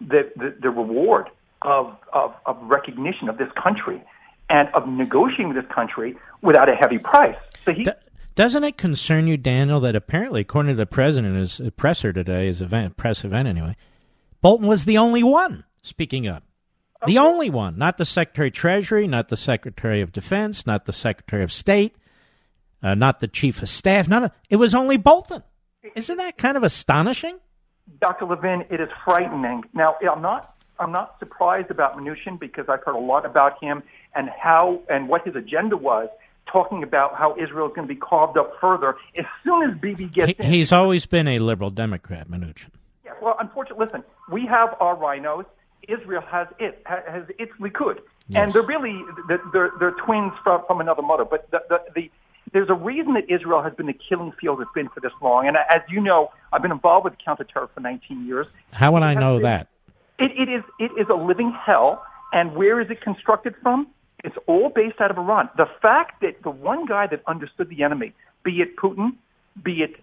the, the, the reward of, of, of recognition of this country and of negotiating with this country without a heavy price. So he... That- Doesn't it concern you, Daniel, that apparently, according to the president, his presser today, his event, press event anyway, Bolton was the only one speaking up. Okay. The only one. Not the Secretary of Treasury, not the Secretary of Defense, not the Secretary of State, uh, not the Chief of Staff. None of, it was only Bolton. Isn't that kind of astonishing? Doctor Levin, it is frightening. Now, I'm not I'm not surprised about Mnuchin because I've heard a lot about him and how and what his agenda was, talking about how Israel is going to be carved up further as soon as Bibi gets he, in. He's always been a liberal Democrat, Mnuchin. Yeah, well, unfortunately, listen, we have our rhinos. Israel has it, has its Likud. Yes. And they're really, they're, they're, they're twins from, from another mother. But the, the, the, there's a reason that Israel has been the killing field it's been for this long. And as you know, I've been involved with counterterror for nineteen years. How would it I know been, that? It, it is it is a living hell. And where is it constructed from? It's all based out of Iran. The fact that the one guy that understood the enemy, be it Putin, be it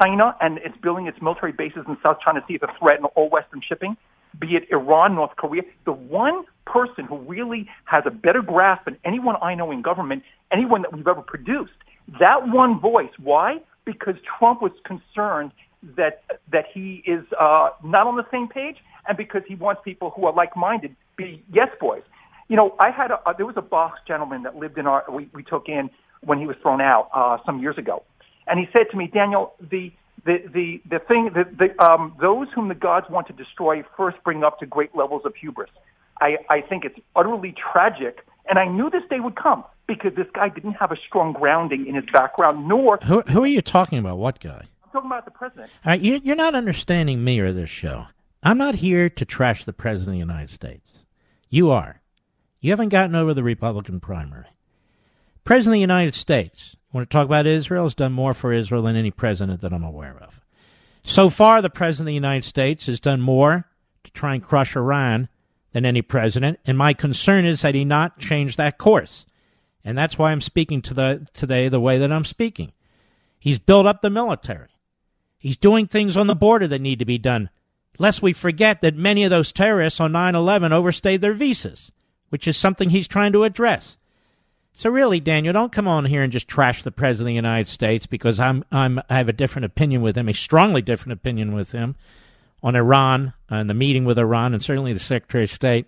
China, and it's building its military bases in South China Sea as a threat in all Western shipping, be it Iran, North Korea, the one person who really has a better grasp than anyone I know in government, anyone that we've ever produced, that one voice. Why? Because Trump was concerned that that he is uh, not on the same page, and because he wants people who are like-minded be yes boys. You know, I had a, there was a Box gentleman that lived in our, we, we took in when he was thrown out uh, some years ago. And he said to me, Daniel, the, the, the, the thing, the, the, um, those whom the gods want to destroy first bring up to great levels of hubris. I, I think it's utterly tragic. And I knew this day would come because this guy didn't have a strong grounding in his background, nor... Who, who are you talking about? What guy? I'm talking about the president. All right, you're not understanding me or this show. I'm not here to trash the president of the United States. You are. You haven't gotten over the Republican primary. President of the United States, want to talk about Israel, has done more for Israel than any president that I'm aware of. So far, the President of the United States has done more to try and crush Iran than any president, and my concern is that he not change that course. And that's why I'm speaking to the, today the way that I'm speaking. He's built up the military. He's doing things on the border that need to be done, lest we forget that many of those terrorists on nine eleven overstayed their visas, which is something he's trying to address. So really, Daniel, don't come on here and just trash the President of the United States because I'm, I'm, I have a different opinion with him, a strongly different opinion with him on Iran, on the meeting with Iran, and certainly the Secretary of State,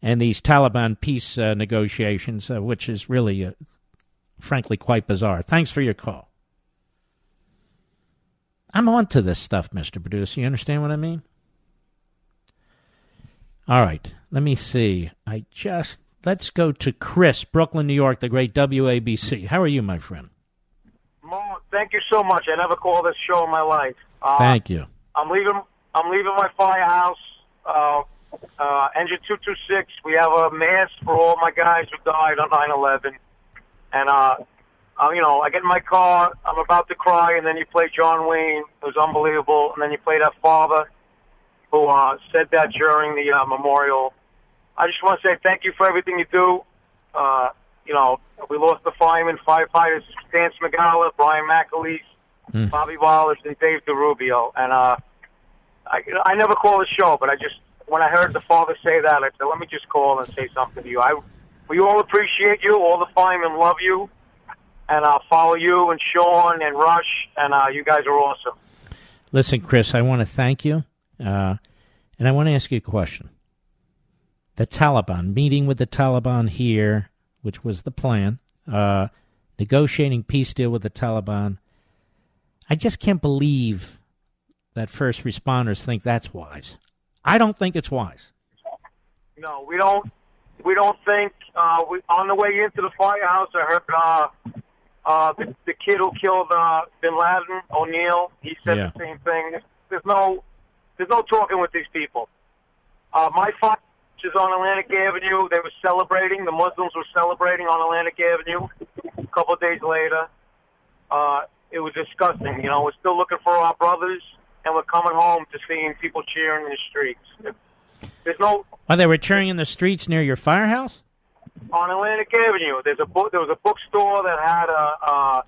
and these Taliban peace uh, negotiations, uh, which is really, uh, frankly, quite bizarre. Thanks for your call. I'm on to this stuff, Mister Producer. You understand what I mean? All right, let me see. I just, let's go to Chris, Brooklyn, New York, the great W A B C. How are you, my friend? Mark, thank you so much. I never called this show in my life. Uh, thank you. I'm leaving I'm leaving my firehouse, uh, uh, engine two two six. We have a mass for all my guys who died on nine eleven. And, uh, I'm, you know, I get in my car, I'm about to cry, and then you play John Wayne. It was unbelievable. And then you play that father who uh, said that during the uh, memorial. I just want to say thank you for everything you do. Uh, you know, we lost the firemen, firefighters, Stan Smigala, Brian McAleese, mm. Bobby Wallace, and Dave DeRubio. And uh, I, I never call the show, but I just, when I heard the father say that, I said, let me just call and say something to you. I, we all appreciate you. All the firemen love you. And I'll follow you and Sean and Rush. And uh, you guys are awesome. Listen, Chris, I want to thank you. Uh, and I want to ask you a question. The Taliban, meeting with the Taliban here, which was the plan, uh, negotiating peace deal with the Taliban. I just can't believe that first responders think that's wise. I don't think it's wise. No, we don't. We don't think. Uh, we, on the way into the firehouse, I heard uh, uh, the, the kid who killed uh, bin Laden, O'Neill. He said yeah. the same thing. There's no. There's no talking with these people. Uh, my father is on Atlantic Avenue. They were celebrating. The Muslims were celebrating on Atlantic Avenue. A couple of days later, uh, it was disgusting. You know, we're still looking for our brothers, and we're coming home to seeing people cheering in the streets. There's no. Are they were cheering in the streets near your firehouse? On Atlantic Avenue, there's a book. There was a bookstore that had a, uh,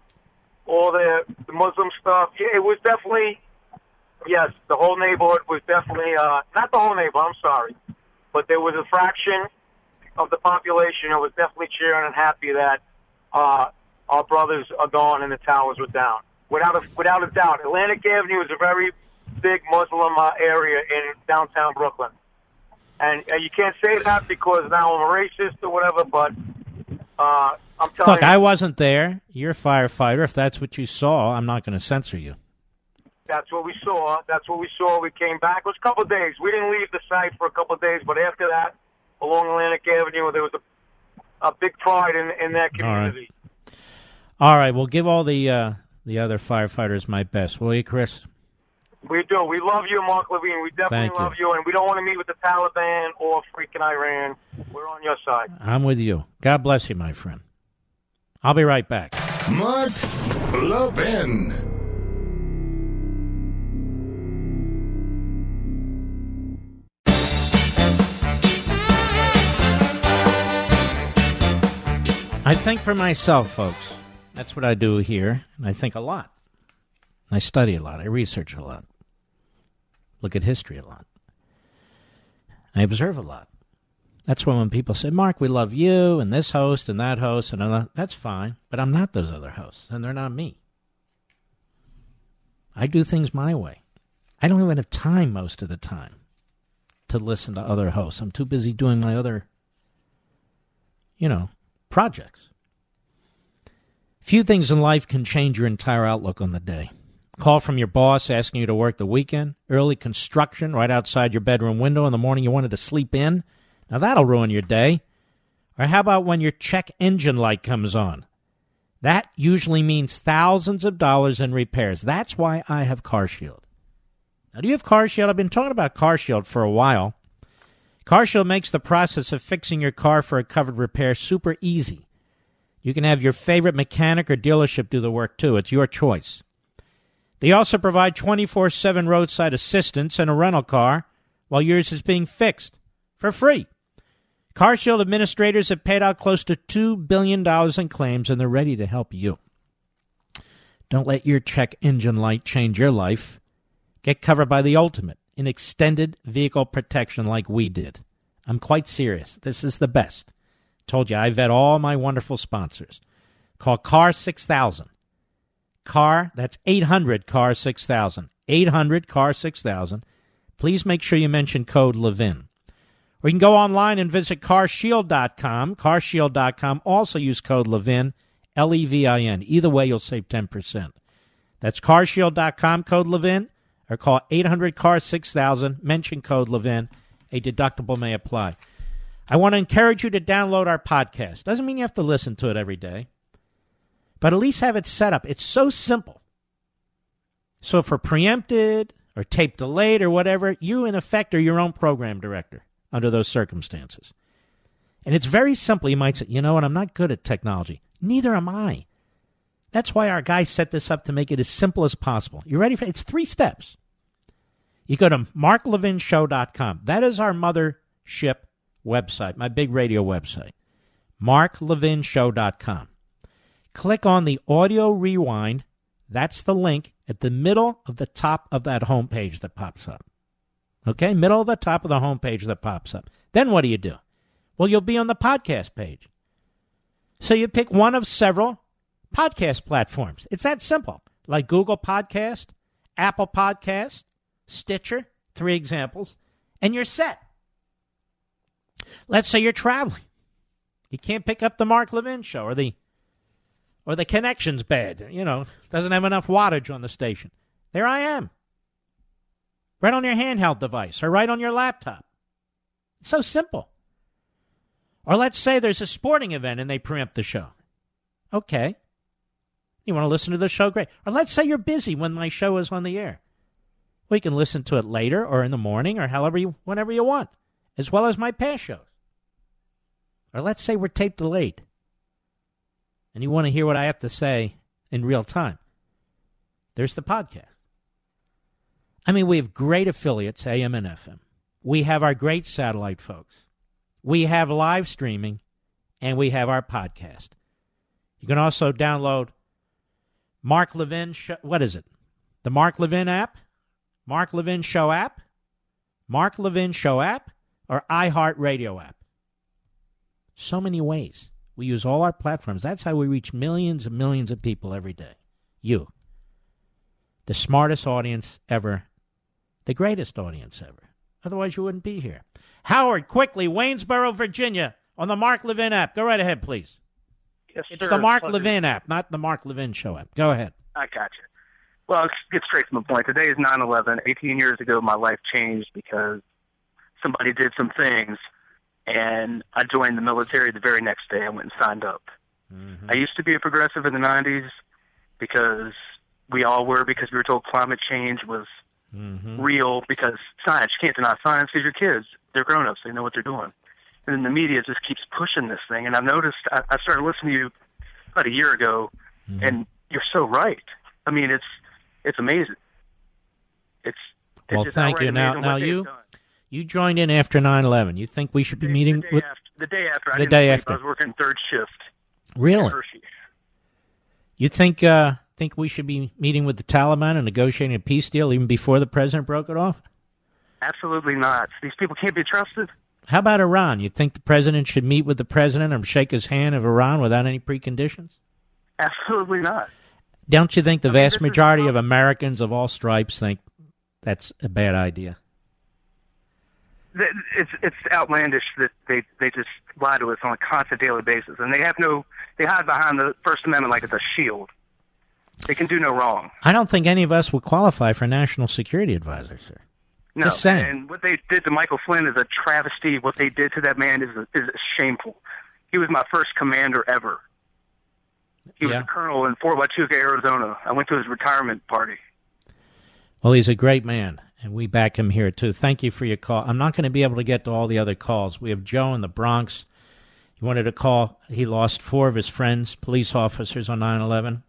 all the, the Muslim stuff. It was definitely. Yes, the whole neighborhood was definitely, uh, not the whole neighborhood, I'm sorry, but there was a fraction of the population, it was definitely cheering and happy that uh, our brothers are gone and the towers were down. Without a, without a doubt, Atlantic Avenue is a very big Muslim uh, area in downtown Brooklyn. And uh, you can't say that because now I'm a racist or whatever, but uh, I'm telling Look, you. Look, I wasn't there. You're a firefighter. If that's what you saw, I'm not going to censor you. That's what we saw. That's what we saw. We came back. It was a couple of days. We didn't leave the site for a couple of days, but after that, along Atlantic Avenue, there was a, a big pride in, in that community. All right. All right. We'll give all the uh, the other firefighters my best. Will you, Chris? We do. We love you, Mark Levin. We definitely Thank love you. you, and we don't want to meet with the Taliban or freaking Iran. We're on your side. I'm with you. God bless you, my friend. I'll be right back. Mark Levin. I think for myself, folks. That's what I do here, and I think a lot. I study a lot. I research a lot. Look at history a lot. I observe a lot. That's why when people say, Mark, we love you, and this host, and that host, and another, that's fine, but I'm not those other hosts, and they're not me. I do things my way. I don't even have time most of the time to listen to other hosts. I'm too busy doing my other, you know, projects. Few things in life can change your entire outlook on the day. Call from your boss asking you to work the weekend, early construction right outside your bedroom window in the morning you wanted to sleep in. Now that'll ruin your day. Or how about when your check engine light comes on? That usually means thousands of dollars in repairs. That's why I have CarShield. Now, do you have CarShield? I've been talking about CarShield for a while. CarShield makes the process of fixing your car for a covered repair super easy. You can have your favorite mechanic or dealership do the work, too. It's your choice. They also provide twenty-four seven roadside assistance and a rental car while yours is being fixed for free. CarShield administrators have paid out close to two billion dollars in claims, and they're ready to help you. Don't let your check engine light change your life. Get covered by the ultimate in extended vehicle protection like we did. I'm quite serious. This is the best. Told you, I vet all my wonderful sponsors. Call C A R six thousand. C A R, that's eight hundred C A R six thousand. eight hundred C A R six thousand. Please make sure you mention code Levin. Or you can go online and visit car shield dot com. car shield dot com. Also use code Levin, L E V I N. Either way, you'll save ten percent. That's car shield dot com, code Levin. Or call eight hundred C A R six thousand, mention code Levin. A deductible may apply. I want to encourage you to download our podcast. Doesn't mean you have to listen to it every day, but at least have it set up. It's so simple. So if we're preempted or tape delayed or whatever, you, in effect, are your own program director under those circumstances. And it's very simple. You might say, you know what, I'm not good at technology. Neither am I. That's why our guy set this up to make it as simple as possible. You ready for it? It's three steps. You go to mark levin show dot com. That is our mothership website, my big radio website, mark levin show dot com. Click on the audio rewind. That's the link at the middle of the top of that homepage that pops up. Okay, middle of the top of the homepage that pops up. Then what do you do? Well, you'll be on the podcast page. So you pick one of several podcast platforms. It's that simple, like Google Podcast, Apple Podcast, Stitcher, three examples, and you're set. Let's say you're traveling. You can't pick up the Mark Levin Show or the or the connection's bad. You know, doesn't have enough wattage on the station. There I am. Right on your handheld device or right on your laptop. It's so simple. Or let's say there's a sporting event and they preempt the show. Okay. You want to listen to the show? Great. Or let's say you're busy when my show is on the air. Well, you can listen to it later or in the morning or however you, whenever you want, as well as my past shows. Or let's say we're tape delayed and you want to hear what I have to say in real time. There's the podcast. I mean, we have great affiliates, A M and F M. We have our great satellite folks. We have live streaming, and we have our podcast. You can also download Mark Levin Show. What is it? The Mark Levin app? Mark Levin Show app? Mark Levin Show app? Or iHeartRadio app. so many ways. We use all our platforms. That's how we reach millions and millions of people every day. You. The smartest audience ever. The greatest audience ever. Otherwise, you wouldn't be here. Howard, quickly, Waynesboro, Virginia, on the Mark Levin app. Go right ahead, please. Yes, it's sir, the Mark pleasure. Levin app, not the Mark Levin Show app. Go ahead. I got you. Well, let's get straight to the point. Today is nine eleven. eighteen years ago, my life changed because somebody did some things, and I joined the military the very next day. I went and signed up. Mm-hmm. I used to be a progressive in the nineties because we all were, because we were told climate change was mm-hmm. real because science. You can't deny science because you're kids. They're grown-ups. They know what they're doing. And then the media just keeps pushing this thing. And I've noticed, I, I started listening to you about a year ago, mm-hmm. and you're so right. I mean, it's it's amazing. It's, it's well, just thank you. Now, now you done. you joined in after nine eleven. You think we should the, be meeting the with after, the day after? I the didn't day sleep. after I was working third shift. Really? You think uh, think we should be meeting with the Taliban and negotiating a peace deal even before the president broke it off? Absolutely not. These people can't be trusted. How about Iran? You think the president should meet with the president and shake his hand of Iran without any preconditions? Absolutely not. Don't you think the I mean, vast majority of Americans of all stripes think that's a bad idea? It's it's outlandish that they, they just lie to us on a constant daily basis, and they have no they hide behind the First Amendment like it's a shield. They can do no wrong. I don't think any of us would qualify for national security advisor, sir. No, just saying. And what they did to Michael Flynn is a travesty. What they did to that man is is shameful. He was my first commander ever. He was yeah. a colonel in Fort Huachuca, Arizona. I went to his retirement party. Well, he's a great man, and we back him here, too. Thank you for your call. I'm not going to be able to get to all the other calls. We have Joe in the Bronx. He wanted to call. He lost four of his friends, police officers, on nine eleven.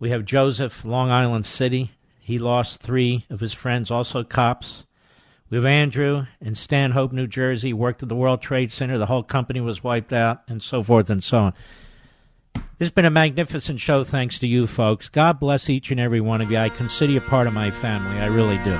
We have Joseph, Long Island City. He lost three of his friends, also cops. We have Andrew in Stanhope, New Jersey, worked at the World Trade Center. The whole company was wiped out, and so forth and so on. This has been a magnificent show, thanks to you folks. God bless each and every one of you. I consider you part of my family. I really do.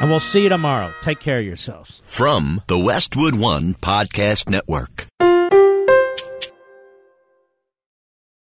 And we'll see you tomorrow. Take care of yourselves. From the Westwood One Podcast Network.